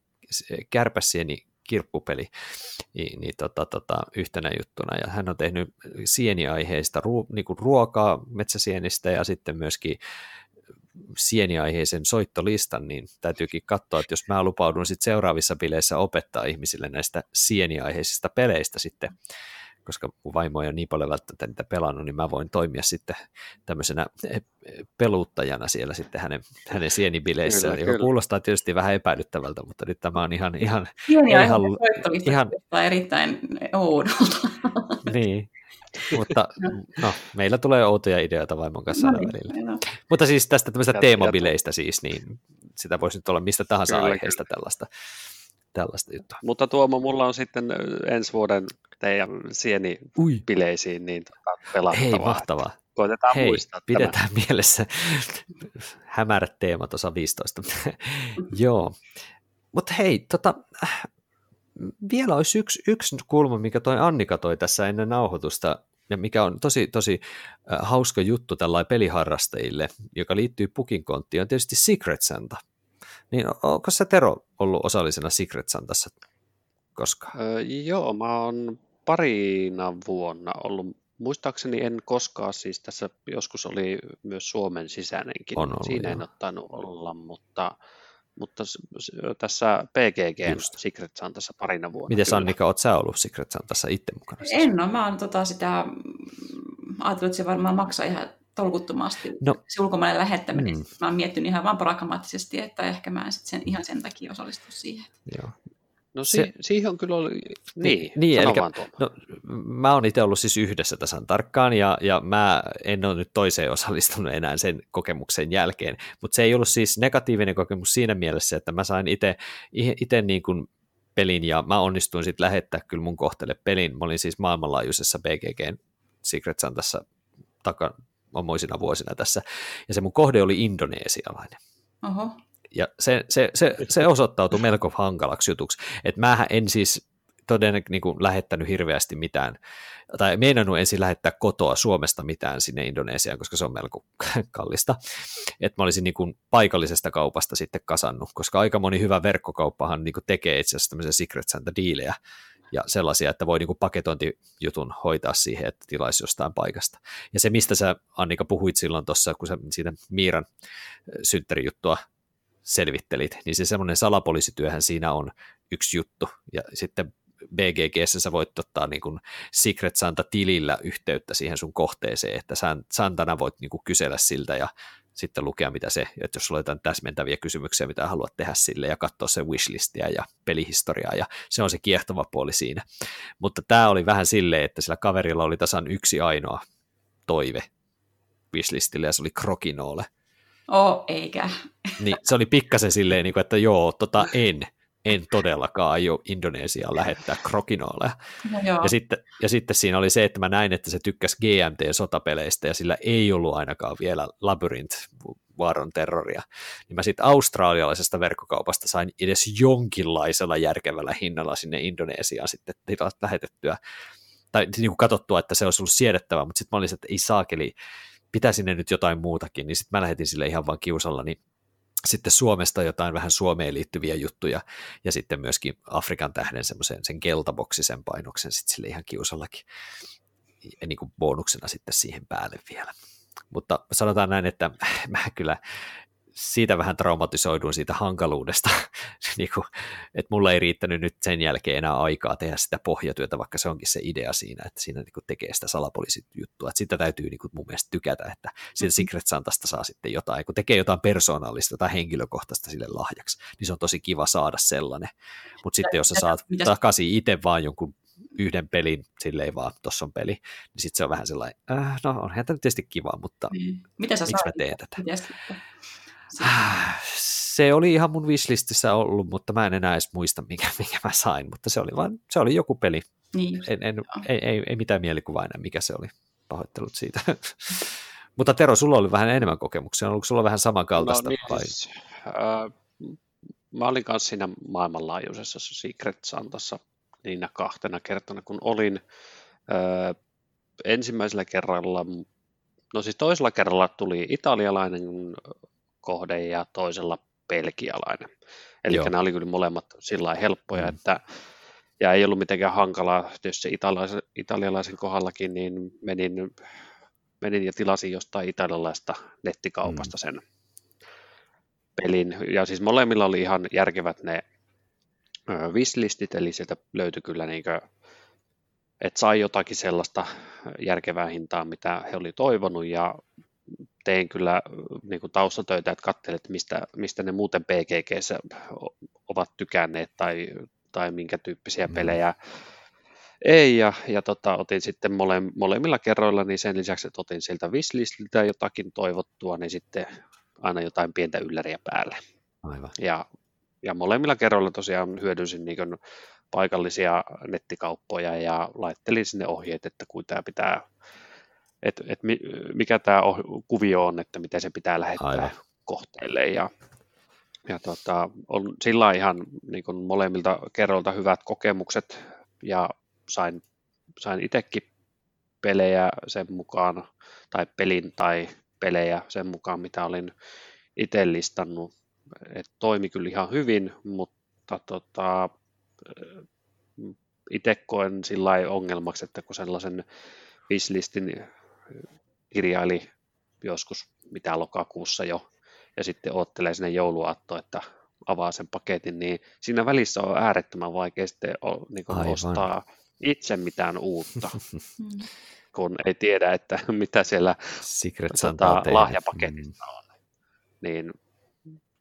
kärpäsieni-kirppupeli yhtenä juttuna. Ja hän on tehnyt sieniaiheista niinku ruokaa metsäsienistä ja sitten myöskin sieniaiheisen soittolistan, niin täytyykin katsoa, että jos mä lupaudun sitten seuraavissa bileissä opettaa ihmisille näistä sieniaiheisista peleistä sitten, koska mun vaimo ei ole niin paljon välttämättä niitä pelannut, niin mä voin toimia sitten tämmöisenä peluuttajana siellä sitten hänen sienibileissään, joka kuulostaa tietysti vähän epäilyttävältä, mutta nyt tämä on ihan sieniaiheisen erittäin oudolta. Niin. Mutta meillä tulee outoja ideoita vaimon kanssa aina välillä. No. Mutta siis tästä tämmöistä teemabileistä siis, niin sitä voisi nyt olla mistä tahansa aiheesta tällaista juttua. Mutta Tuomo, mulla on sitten ensi vuoden teidän sienibileisiin niin pelattavaa. Hei, mahtavaa. Koitetaan muistaa tämä. Pidetään mielessä hämärät teemat osa 15. Joo. Mutta hei, vielä olisi yksi kulma, mikä toi Annika toi tässä ennen nauhoitusta, ja mikä on tosi, tosi hauska juttu tällainen peliharrastajille, joka liittyy pukinkonttiin, on tietysti Secret Santa. Niin onko sä Tero ollut osallisena Secret Santassa koskaan? Joo, mä oon parina vuonna ollut. Muistaakseni en koskaan, siis tässä joskus oli myös Suomen sisäinenkin. Siinä en ottanut olla, mutta tässä PGG:n Secret Santassa parina vuonna. Miten Annika, oot sä ollut Secret Santassa itse mukana? En ole, mä oon sitä ajatellut, että se varmaan maksaa ihan tolkuttomasti se ulkomaille lähettäminen. Mä oon miettinyt ihan vaan pragmaattisesti, että ehkä mä en sit ihan sen takia osallistu siihen. Joo. No siihen on kyllä ollut, niin eli, mä oon itse ollut siis yhdessä tasan tarkkaan ja mä en ole nyt toiseen osallistunut enää sen kokemuksen jälkeen, mutta se ei ollut siis negatiivinen kokemus siinä mielessä, että mä sain itse niin kuin pelin ja mä onnistuin sitten lähettää kyllä mun kohtele pelin, mä olin siis maailmanlaajuisessa BGG:n Secret Santassa omoisina vuosina tässä ja se mun kohde oli indoneesialainen. Oho. Ja se osoittautui melko hankalaksi jutuksi, että mähän en siis todennäköisesti niin lähettänyt hirveästi mitään, tai meinannut ensin lähettää kotoa Suomesta mitään sinne Indonesiaan, koska se on melko kallista, että mä olisin niin kuin paikallisesta kaupasta sitten kasannut, koska aika moni hyvä verkkokauppahan niin kuin tekee itse asiassa tämmöisiä Secret Santa-diilejä ja sellaisia, että voi niin kuin paketointijutun hoitaa siihen, että tilaisi jostain paikasta. Ja se, mistä sä Annika puhuit silloin tuossa, kun sä siitä Miiran synttärijuttua selvittelit, niin se semmoinen salapoliisityöhän siinä on yksi juttu, ja sitten BGG:ssä sä voit ottaa niin kuin Secret Santa-tilillä yhteyttä siihen sun kohteeseen, että Santana voit niin kuin kysellä siltä ja sitten lukea mitä se, että jos sulla on jotain täsmentäviä kysymyksiä, mitä haluat tehdä sille ja katsoa sen wishlistiä ja pelihistoriaa, ja se on se kiehtova puoli siinä. Mutta tämä oli vähän silleen, että sillä kaverilla oli tasan yksi ainoa toive wishlistille, ja se oli Crokinole. Eikä. Niin, se oli pikkasen silleen, että joo, en todellakaan aio Indonesiaan lähettää Crokinolea. No, ja sitten siinä oli se, että mä näin, että se tykkäsi GMT-sotapeleistä ja sillä ei ollut ainakaan vielä Labyrinth-vaaron terroria. Niin mä sitten australialaisesta verkkokaupasta sain edes jonkinlaisella järkevällä hinnalla sinne Indonesiaan sitten lähetettyä. Tai niin kuin katsottua, että se olisi ollut siedettävää, mutta sitten mä olin, että ei saakeli, pitää sinne nyt jotain muutakin, niin sitten mä lähetin sille ihan vaan kiusalla, niin sitten Suomesta jotain vähän Suomeen liittyviä juttuja, ja sitten myöskin Afrikan tähden sen keltaboksisen painoksen sitten sille ihan kiusallakin, ja niin kuin bonuksena sitten siihen päälle vielä. Mutta sanotaan näin, että mä kyllä siitä vähän traumatisoiduin siitä hankaluudesta, niin kuin, että mulla ei riittänyt nyt sen jälkeen enää aikaa tehdä sitä pohjatyötä, vaikka se onkin se idea siinä, että siinä niin kuin tekee sitä salapoliisijuttua, että sitä täytyy niin kuin mun mielestä tykätä, että siitä Secret Santasta saa sitten jotain, kun tekee jotain persoonallista tai henkilökohtaista sille lahjaksi, niin se on tosi kiva saada sellainen, mutta sitten jos sä saat takaisin itse vaan jonkun yhden pelin, silleen vaan, tossa on peli, niin sitten se on vähän sellainen, no onhan tämä tietysti kiva, mutta miksi mä teen tätä? Se oli ihan mun wishlistissä ollut, mutta mä en enää edes muista, mikä mä sain, mutta se oli joku peli. Niin, ei mitään mielikuvaa enää, mikä se oli. Pahoittelut siitä. Mutta Tero, sulla oli vähän enemmän kokemuksia. Oliko sulla vähän samankaltaista? No, niin. Mä olin kanssa siinä maailmanlaajuisessa Secret Santassa niinä kahtena kertana, kun olin ensimmäisellä kerralla, no siis toisella kerralla tuli italialainen kohde ja toisella belgialainen. Eli nämä oli kyllä molemmat sillä lailla helppoja, että ja ei ollut mitenkään hankalaa, tietysti italialaisen kohdallakin, niin menin ja tilasin jostain italialaista nettikaupasta sen pelin. Ja siis molemmilla oli ihan järkevät ne wishlistit, eli sieltä löytyi kyllä, niinkö, että sai jotakin sellaista järkevää hintaa, mitä he oli toivonut, ja tein kyllä niin kuin taustatöitä, että katselin, että mistä ne muuten PGG:ssä ovat tykänneet tai minkä tyyppisiä pelejä ei, ja otin sitten molemmilla kerroilla, niin sen lisäksi, että otin sieltä wishlistiltä jotakin toivottua, niin sitten aina jotain pientä ylläriä päälle. Aivan. Ja molemmilla kerroilla tosiaan hyödynsin niin kuin paikallisia nettikauppoja ja laittelin sinne ohjeet, että kun tämä pitää, että mikä tämä kuvio on, että miten se pitää lähettää Aivan. kohteelle, ja on sillä ihan niin kuin molemmilta kerroilta hyvät kokemukset, ja sain itsekin pelejä sen mukaan, tai pelin tai pelejä sen mukaan, mitä olin itse listannut. Et toimi kyllä ihan hyvin, mutta itse koen sillä lailla ongelmaksi, että kun sellaisen wishlistin kirjaili joskus mitä lokakuussa jo, ja sitten odottelee sinne jouluaattoon, että avaa sen paketin, niin siinä välissä on äärettömän vaikea sitten niin kuin ostaa itse mitään uutta, kun ei tiedä, että mitä siellä lahjapaketissa on. Niin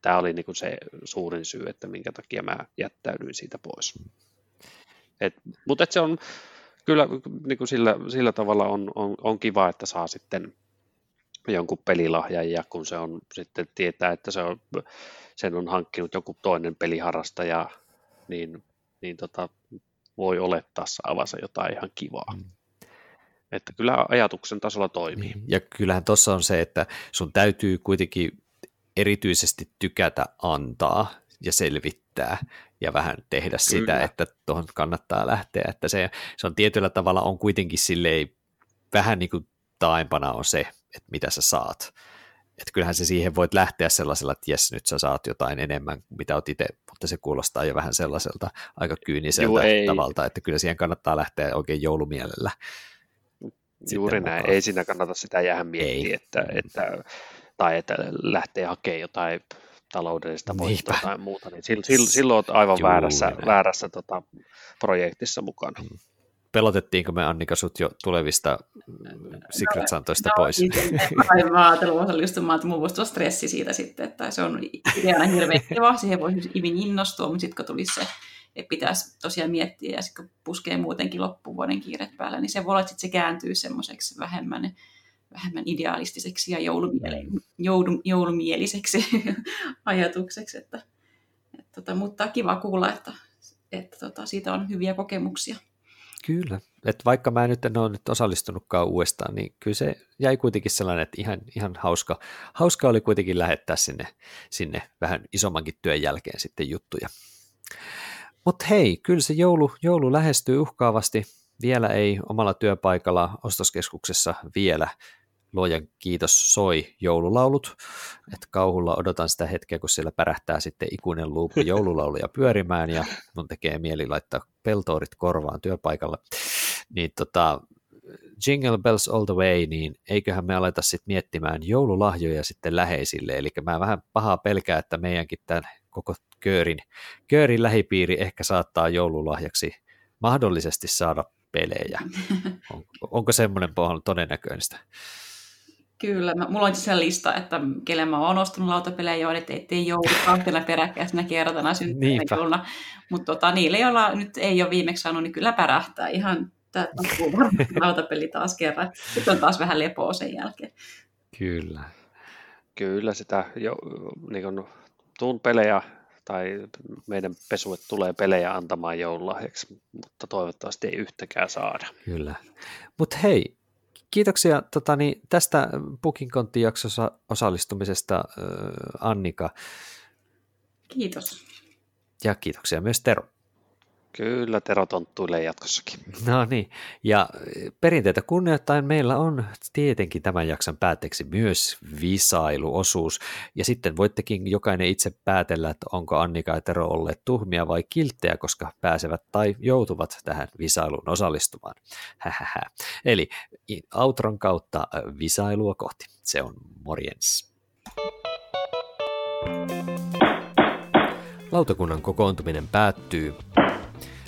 tämä oli niin kuin se suurin syy, että minkä takia mä jättäydyin siitä pois. Mutta se on kyllä niin kuin sillä tavalla on kiva, että saa sitten jonkun pelilahjan, ja kun se on sitten tietää, että sen on hankkinut joku toinen peliharrastaja, niin voi olettaa saavansa jotain ihan kivaa. Että kyllä ajatuksen tasolla toimii. Ja kyllähän tuossa on se, että sun täytyy kuitenkin erityisesti tykätä antaa ja selvittää ja vähän tehdä sitä, kyllä. Että tuohon kannattaa lähteä. Että se on tietyllä tavalla on kuitenkin silleen vähän niin kuin taaempana on se, että mitä sä saat. Että kyllähän se siihen voit lähteä sellaisella, että jes, nyt sä saat jotain enemmän kuin mitä oot itse, mutta se kuulostaa jo vähän sellaiselta aika kyyniseltä tavalta, että kyllä siihen kannattaa lähteä oikein joulumielellä. Juuri näin, mukaan. Ei siinä kannata sitä jäädä miettiä, että lähtee hakemaan jotain taloudellista voittoa tai muuta, niin silloin olet aivan väärässä projektissa mukana. Mm. Pelotettiinko me, Annika, sut jo tulevista Secret Santoista pois? Niin, mä ajattelin osallistumaan, että mun voisi tulla stressi siitä sitten, että se on ideana hirveän kiva, siihen voi hyvin innostua, mutta sitten kun tulisi se, että pitäisi tosiaan miettiä, ja sitten kun puskee muutenkin loppuvuoden kiiret päällä, niin se voi olla, että se kääntyy semmoiseksi vähemmän idealistiseksi ja joulumieliseksi ajatukseksi, mutta kiva kuulla, että siitä on hyviä kokemuksia. Kyllä, että vaikka mä nyt en ole nyt osallistunutkaan uudestaan, niin kyllä se jäi kuitenkin sellainen, että ihan hauska oli kuitenkin lähettää sinne vähän isommankin työn jälkeen sitten juttuja. Mutta hei, kyllä se joulu lähestyy uhkaavasti, vielä ei omalla työpaikalla ostoskeskuksessa vielä, luojan kiitos, soi joululaulut, että kauhulla odotan sitä hetkeä, kun siellä pärähtää sitten ikuinen luukku joululauluja pyörimään, ja mun tekee mieli laittaa peltoorit korvaan työpaikalla, niin Jingle Bells All the Way, niin eiköhän me aleta sitten miettimään joululahjoja sitten läheisille, eli mä vähän pahaa pelkää, että meidänkin tämän koko köörin lähipiiri ehkä saattaa joululahjaksi mahdollisesti saada pelejä. Onko semmoinen pohjalla todennäköistä? Kyllä, mulla on itse asiassa lista, että kelle mä oon ostanut lautapelejä jo, ettei joudu kahtena peräkkäisenä kertana syntymäkuluna. Mutta niille, joilla nyt ei ole viimeksi saanut, niin kyllä pärähtää ihan lautapeli taas kerran. Nyt on taas vähän lepoa sen jälkeen. Kyllä. Kyllä sitä jo, niin kun tuun pelejä tai meidän pesuet tulee pelejä antamaan joululahjaksi, mutta toivottavasti ei yhtäkään saada. Kyllä. Mutta hei, kiitoksia tästä Pukinkontti-jaksossa osallistumisesta, Annika. Kiitos. Ja kiitoksia myös Tero. Kyllä, Tero tonttuilee jatkossakin. No niin, ja perinteitä kunnioittain meillä on tietenkin tämän jakson päätteeksi myös visailuosuus, ja sitten voittekin jokainen itse päätellä, että onko Annika ja Tero olleet tuhmia vai kilttejä, koska pääsevät tai joutuvat tähän visailuun osallistumaan. Hähähä. Eli outron kautta visailua kohti. Se on morjens. Lautakunnan kokoontuminen päättyy.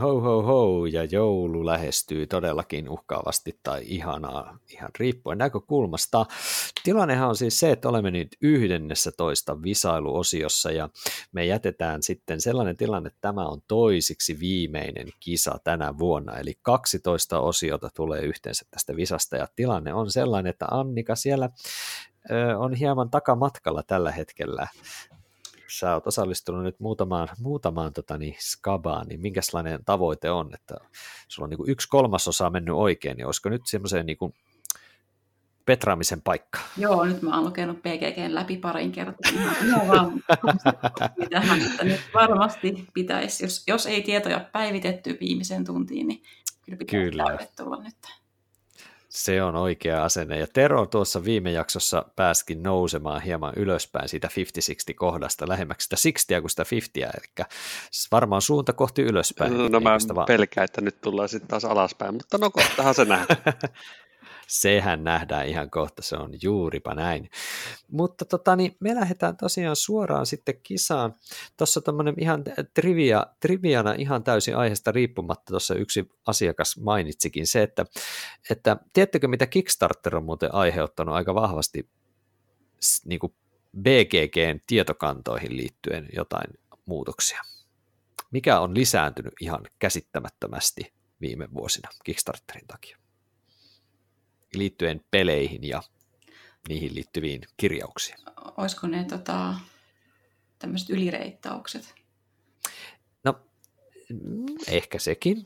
Ho ho ho, ja joulu lähestyy todellakin uhkaavasti tai ihanaa, ihan riippuen näkökulmasta. Tilannehan on siis se, että olemme nyt 11. visailuosiossa ja me jätetään sitten sellainen tilanne, että tämä on toisiksi viimeinen kisa tänä vuonna, eli 12 osiota tulee yhteensä tästä visasta ja tilanne on sellainen, että Annika siellä on hieman takamatkalla tällä hetkellä. Sä oot osallistunut nyt muutamaan skabaan, niin minkälainen tavoite on, että sulla on niin kuin 1/3 mennyt oikein, niin olisiko nyt semmoiseen niin kuin petraamisen paikka? Joo, nyt mä oon lukenut PGGn läpi parin kertaa. Nyt varmasti pitäisi, jos ei tietoja päivitetty viimeiseen tuntiin, niin kyllä pitää täydetulla nyt. Se on oikea asenne, ja Tero tuossa viime jaksossa pääskin nousemaan hieman ylöspäin siitä 50-60-kohdasta, lähemmäksi sitä 60 kuin sitä 50, eli varmaan suunta kohti ylöspäin. No mä pelkään, että nyt tullaan sitten taas alaspäin, mutta no kohtahan se nähdään. Sehän nähdään ihan kohta, se on juuripa näin. Mutta me lähdetään tosiaan suoraan sitten kisaan. Tuossa tämmöinen ihan triviana ihan täysin aiheesta riippumatta, tuossa yksi asiakas mainitsikin se, että tiedättekö mitä Kickstarter on muuten aiheuttanut aika vahvasti niin kuin BGGn tietokantoihin liittyen jotain muutoksia, mikä on lisääntynyt ihan käsittämättömästi viime vuosina Kickstarterin takia. Liittyen peleihin ja niihin liittyviin kirjauksiin. Olisiko ne tämmöiset ylireittaukset? No, ehkä sekin,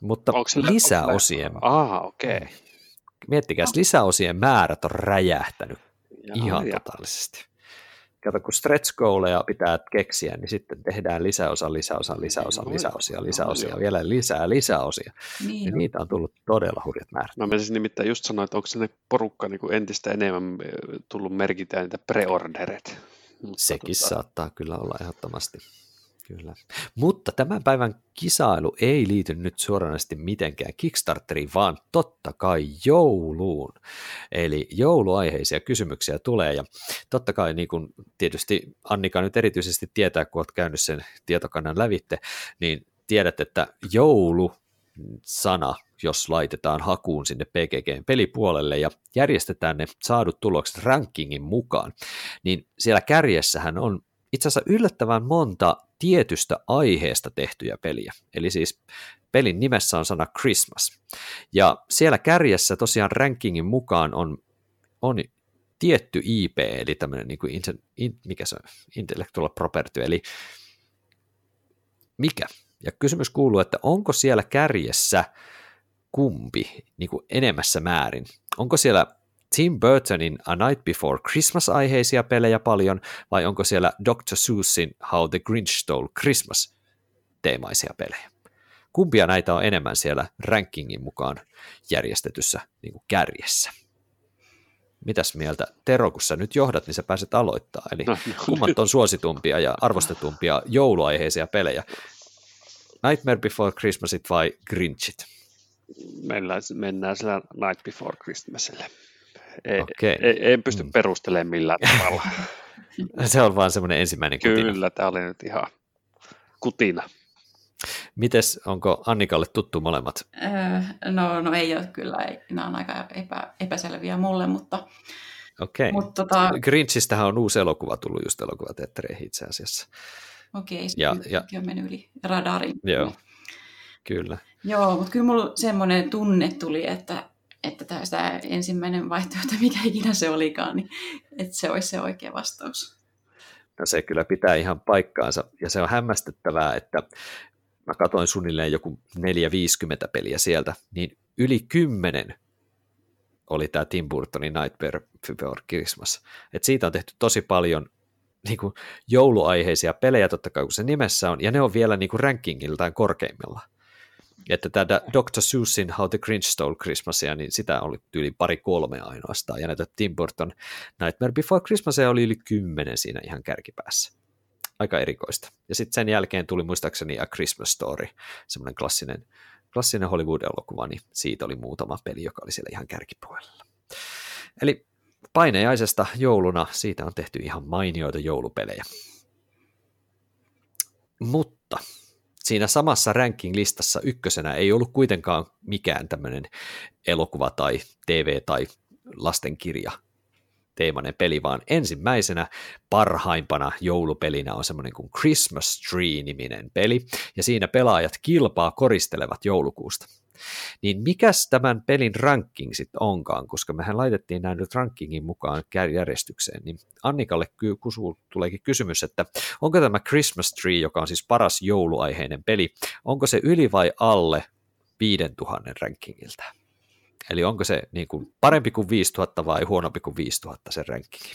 mutta lisäosien... okei. Miettikääs, lisäosien määrät on räjähtänyt ihan totaalisesti. Kato, kun stretch goaleja pitää keksiä, niin sitten tehdään lisäosia, vielä lisäosia. Niin niitä on tullut todella hurjat määrät. Mä siis nimittäin just sanoin, että onko sinne porukka niin kuin entistä enemmän tullut merkitään niitä preorderet. Sekin saattaa kyllä olla ehdottomasti. Kyllä. Mutta tämän päivän kisailu ei liity nyt suoranaisesti mitenkään Kickstarteriin, vaan totta kai jouluun. Eli jouluaiheisia kysymyksiä tulee ja totta kai niin kuin tietysti Annika nyt erityisesti tietää, kun olet käynyt sen tietokannan lävitte, niin tiedät, että joulu-sana, jos laitetaan hakuun sinne PGGn pelipuolelle ja järjestetään ne saadut tulokset rankingin mukaan, niin siellä kärjessähän on itse asiassa yllättävän monta tietystä aiheesta tehtyjä peliä, eli siis pelin nimessä on sana Christmas, ja siellä kärjessä tosiaan rankingin mukaan on tietty IP, eli tämmöinen niin kuin mikä se on, intellectual property, eli mikä? Ja kysymys kuuluu, että onko siellä kärjessä kumpi niin kuin enemmässä määrin? Onko siellä Tim Burtonin A Night Before Christmas-aiheisia pelejä paljon, vai onko siellä Dr. Seussin How the Grinch Stole Christmas-teemaisia pelejä? Kumpia näitä on enemmän siellä rankingin mukaan järjestetyssä niin kuin kärjessä? Mitäs mieltä, Tero, kun sä nyt johdat, niin sä pääset aloittaa. Eli kummat on suositumpia ja arvostetumpia jouluaiheisia pelejä? Nightmare Before Christmasit vai Grinchit? Mennään sillä Night Before Christmasille. En pysty perustelemaan millään tavalla. Se on vaan semmoinen ensimmäinen kutina. Kyllä, tämä oli nyt ihan kutina. Mites, onko Annikalle tuttu molemmat? No ei ole kyllä, nämä on aika epäselviä mulle, mutta... Okei, Grinchistähän on uusi elokuva tullut just elokuvateattereihin itse asiassa. Okei, se on mennyt yli radariin. Joo, kyllä. Joo, mutta kyllä mulla semmoinen tunne tuli, että tämä ensimmäinen vaihtoehto, mikä ikinä se olikaan, niin että se olisi se oikea vastaus. No se kyllä pitää ihan paikkaansa, ja se on hämmästyttävää, että mä katsoin suunnilleen joku 450 peliä sieltä, niin yli 10 oli tämä Tim Burtonin Nightmare Before Christmas. Et siitä on tehty tosi paljon niin kuin jouluaiheisia pelejä, totta kai kun se nimessä on, ja ne on vielä niin kuin rankingiltaan korkeimmilla. Että tämä Dr. Seussin How the Grinch Stole Christmasia, niin sitä oli yli 2-3 ainoastaan, ja näitä Tim Burton Nightmare Before Christmasia oli yli 10 siinä ihan kärkipäässä. Aika erikoista. Ja sitten sen jälkeen tuli muistaakseni A Christmas Story, semmoinen klassinen Hollywood-elokuva, niin siitä oli muutama peli, joka oli siellä ihan kärkipuolella. Eli painajaisesta jouluna, siitä on tehty ihan mainioita joulupelejä. Mutta siinä samassa ranking-listassa ykkösenä ei ollut kuitenkaan mikään tämmöinen elokuva tai TV tai lastenkirja teemainen peli, vaan ensimmäisenä parhaimpana joulupelinä on semmoinen kuin Christmas Tree-niminen peli, ja siinä pelaajat kilpaa koristelevat joulukuusta. Niin mikäs tämän pelin ranking sitten onkaan, koska mehän laitettiin nämä nyt rankingin mukaan järjestykseen, niin Annikalle tuleekin kysymys, että onko tämä Christmas Tree, joka on siis paras jouluaiheinen peli, onko se yli vai alle 5000 rankingiltä? Eli onko se niin kuin parempi kuin 5000 vai huonompi kuin 5000 sen rankingi?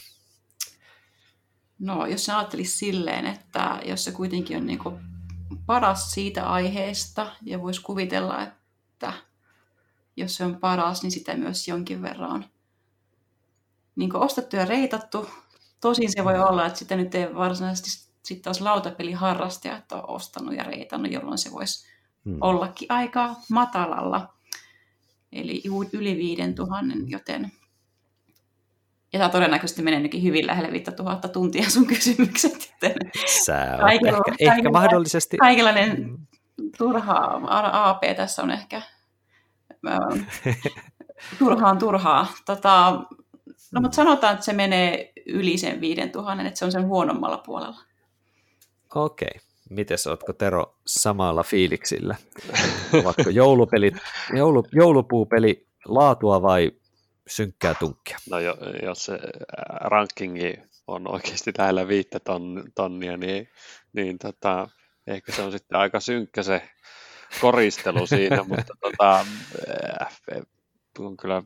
No, jos ajattelisi silleen, että jos se kuitenkin on niin kuin paras siitä aiheesta, ja voisi kuvitella, että jos se on paras, niin sitä myös jonkin verran on niin kuin ostettu ja reitattu. Tosin se voi olla, että sitä nyt ei varsinaisesti sitten taas lautapeliharrastajat ole ostanut ja reitannut, jolloin se voisi ollakin aika matalalla. Eli yli 5000, joten... Ja tämä todennäköisesti menee nytkin hyvin lähelle 5000 tuntia sun kysymykset, joten... Ehkä mahdollisesti... Kaikenlainen turhaa AP tässä on ehkä turhaa. No, mutta sanotaan, että se menee yli sen 5000, että se on sen huonommalla puolella. Okei. Mites, ootko Tero samalla fiiliksillä? Ovatko joulupuupeli laatua vai synkkää tunkkia? No jos se rankingi on oikeasti lähellä 5 tonnia, niin ehkä se on sitten aika synkkä se koristelu siinä, mutta on kyllä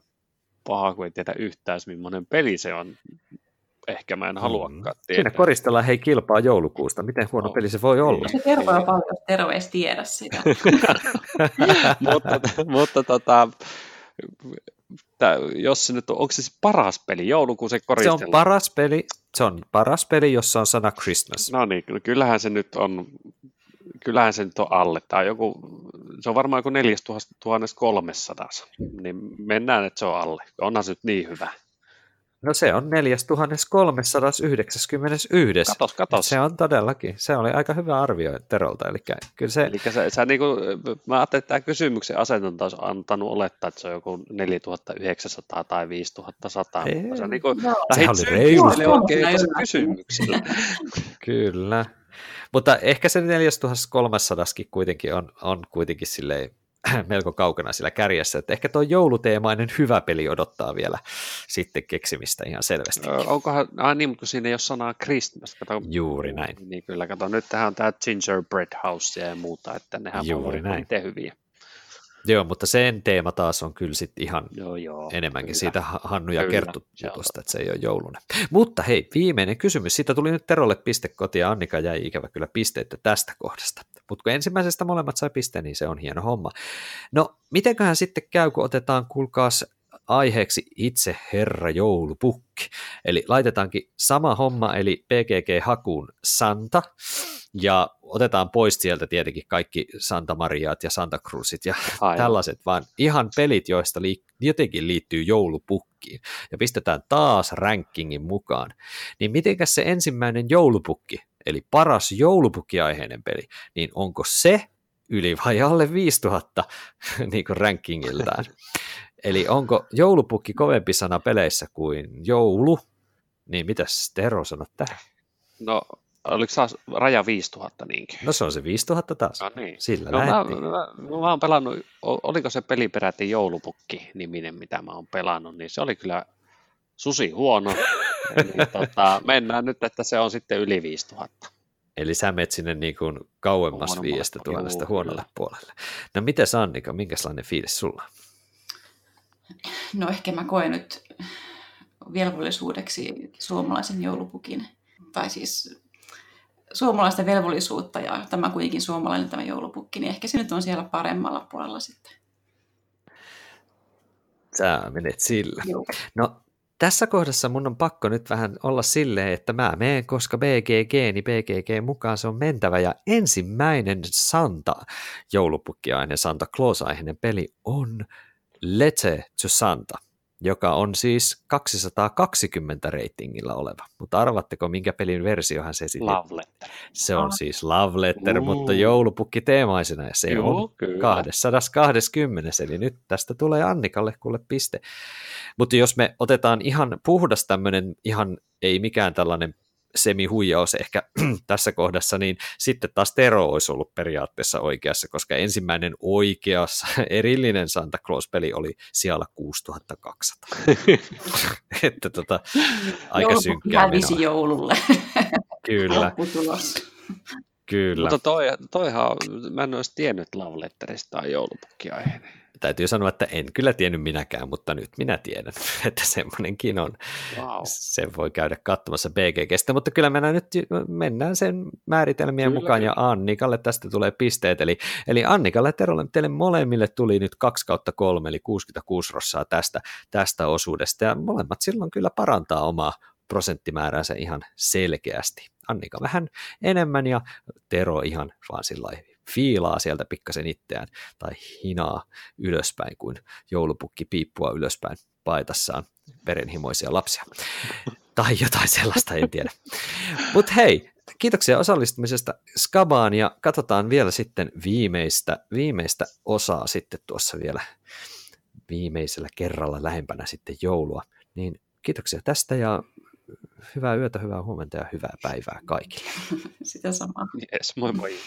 paha, kun ei tiedä yhtään, millainen peli se on. Ehkä mä en haluakaan tiedä. Siinä koristellaan hei kilpaa joulukuusta. Miten huono peli se voi olla? Se tervaa paljon, jos Tero edes tiedä sitä. mutta jos se nyt on, onko se siis paras peli joulukuun se koristelu? Se on paras peli, jossa on sana Christmas. No niin, kyllähän se nyt on, alle. Tämä on se on varmaan joku 4300, niin mennään, että se on alle. Onhan se nyt niin hyvä. No se on 4391. Katos. Se on todellakin. Se oli aika hyvä arvio Terolta. Mä ajattelin, että tämä kysymyksen asetonta olisi antanut olettaa, että se on joku 4900 tai 5100. Se oli reilusti oikein kysymyksillä. Kyllä. Mutta ehkä se 4300kin kuitenkin on kuitenkin silleen melko kaukana siellä kärjessä, että ehkä tuo jouluteemainen hyvä peli odottaa vielä sitten keksimistä ihan selvästi. Onkohan, niin, mutta siinä ei ole sanaa Christmas. Kato, juuri näin. Niin kyllä, kato, nyt tähän on tämä Gingerbread House ja muuta, että nehän juuri on itse hyviä. Joo, mutta sen teema taas on kyllä sitten ihan enemmänkin kyllä. Siitä Hannu ja Kerttu jutusta, että se ei ole joulunen. Mutta hei, viimeinen kysymys. Siitä tuli nyt Terolle pistekoti ja Annika jäi ikävä kyllä pisteitä tästä kohdasta. Mutta kun ensimmäisestä molemmat sai pisteen, niin se on hieno homma. No, mitenköhän sitten käy, kun otetaan, kuulkaas, aiheeksi itse Herra Joulupukki. Eli laitetaankin sama homma, eli PGG-hakuun Santa, ja otetaan pois sieltä tietenkin kaikki Santa Mariaat ja Santa Cruzit ja tällaiset, vaan ihan pelit, joista jotenkin liittyy joulupukkiin, ja pistetään taas rankingin mukaan. Niin mitenkäs se ensimmäinen joulupukki, eli paras joulupukki-aiheinen peli, niin onko se yli vai alle 5000 niin kuin rankingiltään? Eli onko joulupukki kovempi sana peleissä kuin joulu? Niin mitäs Tero sanot tähän? No, oliko taas raja 5000 niinkin? No se on se 5000 taas. No niin. Sillä lähdettiin. Mä oon pelannut, oliko se peli peräti joulupukki-niminen, mitä mä oon pelannut, niin se oli kyllä susi huono. Eli, mennään nyt, että se on sitten yli 5000. Eli sä menet sinne niin kuin kauemmas 5000 huonolle puolelle. No mitäs Annika, minkälainen fiilis sulla on? No ehkä mä koen nyt velvollisuudeksi suomalaisen joulupukin, tai siis suomalaista velvollisuutta, ja tämä kuitenkin suomalainen tämä joulupukki, niin ehkä se nyt on siellä paremmalla puolella sitten. Sä menet sillä. Joo. No tässä kohdassa mun on pakko nyt vähän olla silleen, että mä menen, koska BGG, niin BGG mukaan se on mentävä, ja ensimmäinen Santa, joulupukkiainen Santa Claus-aiheinen peli on Letter to Santa, joka on siis 220 ratingilla oleva. Mutta arvatteko, minkä pelin versiohan se sitten? Love Letter. Se on siis Love Letter, mutta joulupukki teemaisena, ja se on kyllä 220, eli nyt tästä tulee Annikalle kuule piste. Mutta jos me otetaan ihan puhdas tämmöinen, ihan ei mikään tällainen semihuijaus ehkä tässä kohdassa, niin sitten taas Tero olisi ollut periaatteessa oikeassa, koska ensimmäinen oikeassa erillinen Santa Claus-peli oli siellä 6200. Että aika synkkää menoa. Joululle. Kyllä. Kyllä. Mutta toihan, mä en olisi tiennyt Love Letterista tai joulupukkiaiheinen. Täytyy sanoa, että en kyllä tiennyt minäkään, mutta nyt minä tiedän, että semmoinenkin on. Wow. Sen voi käydä katsomassa BGGstä, mutta kyllä mennään sen määritelmien kyllä mukaan, ja Annikalle tästä tulee pisteet. Eli Annikalle ja Terolle, teille molemmille tuli nyt 2/3, eli 66% tästä osuudesta, ja molemmat silloin kyllä parantaa omaa prosenttimääräänsä ihan selkeästi. Annika vähän enemmän ja Tero ihan vaan sillä fiilaa sieltä pikkasen itseään tai hinaa ylöspäin kuin joulupukki piippua ylöspäin paitassaan verenhimoisia lapsia. Tai jotain sellaista, en tiedä. Mutta hei, kiitoksia osallistumisesta Skabaan ja katsotaan vielä sitten viimeistä osaa sitten tuossa vielä viimeisellä kerralla lähempänä sitten joulua. Niin kiitoksia tästä ja hyvää yötä, hyvää huomenta ja hyvää päivää kaikille. Sitä samaa. Yes, moi moi.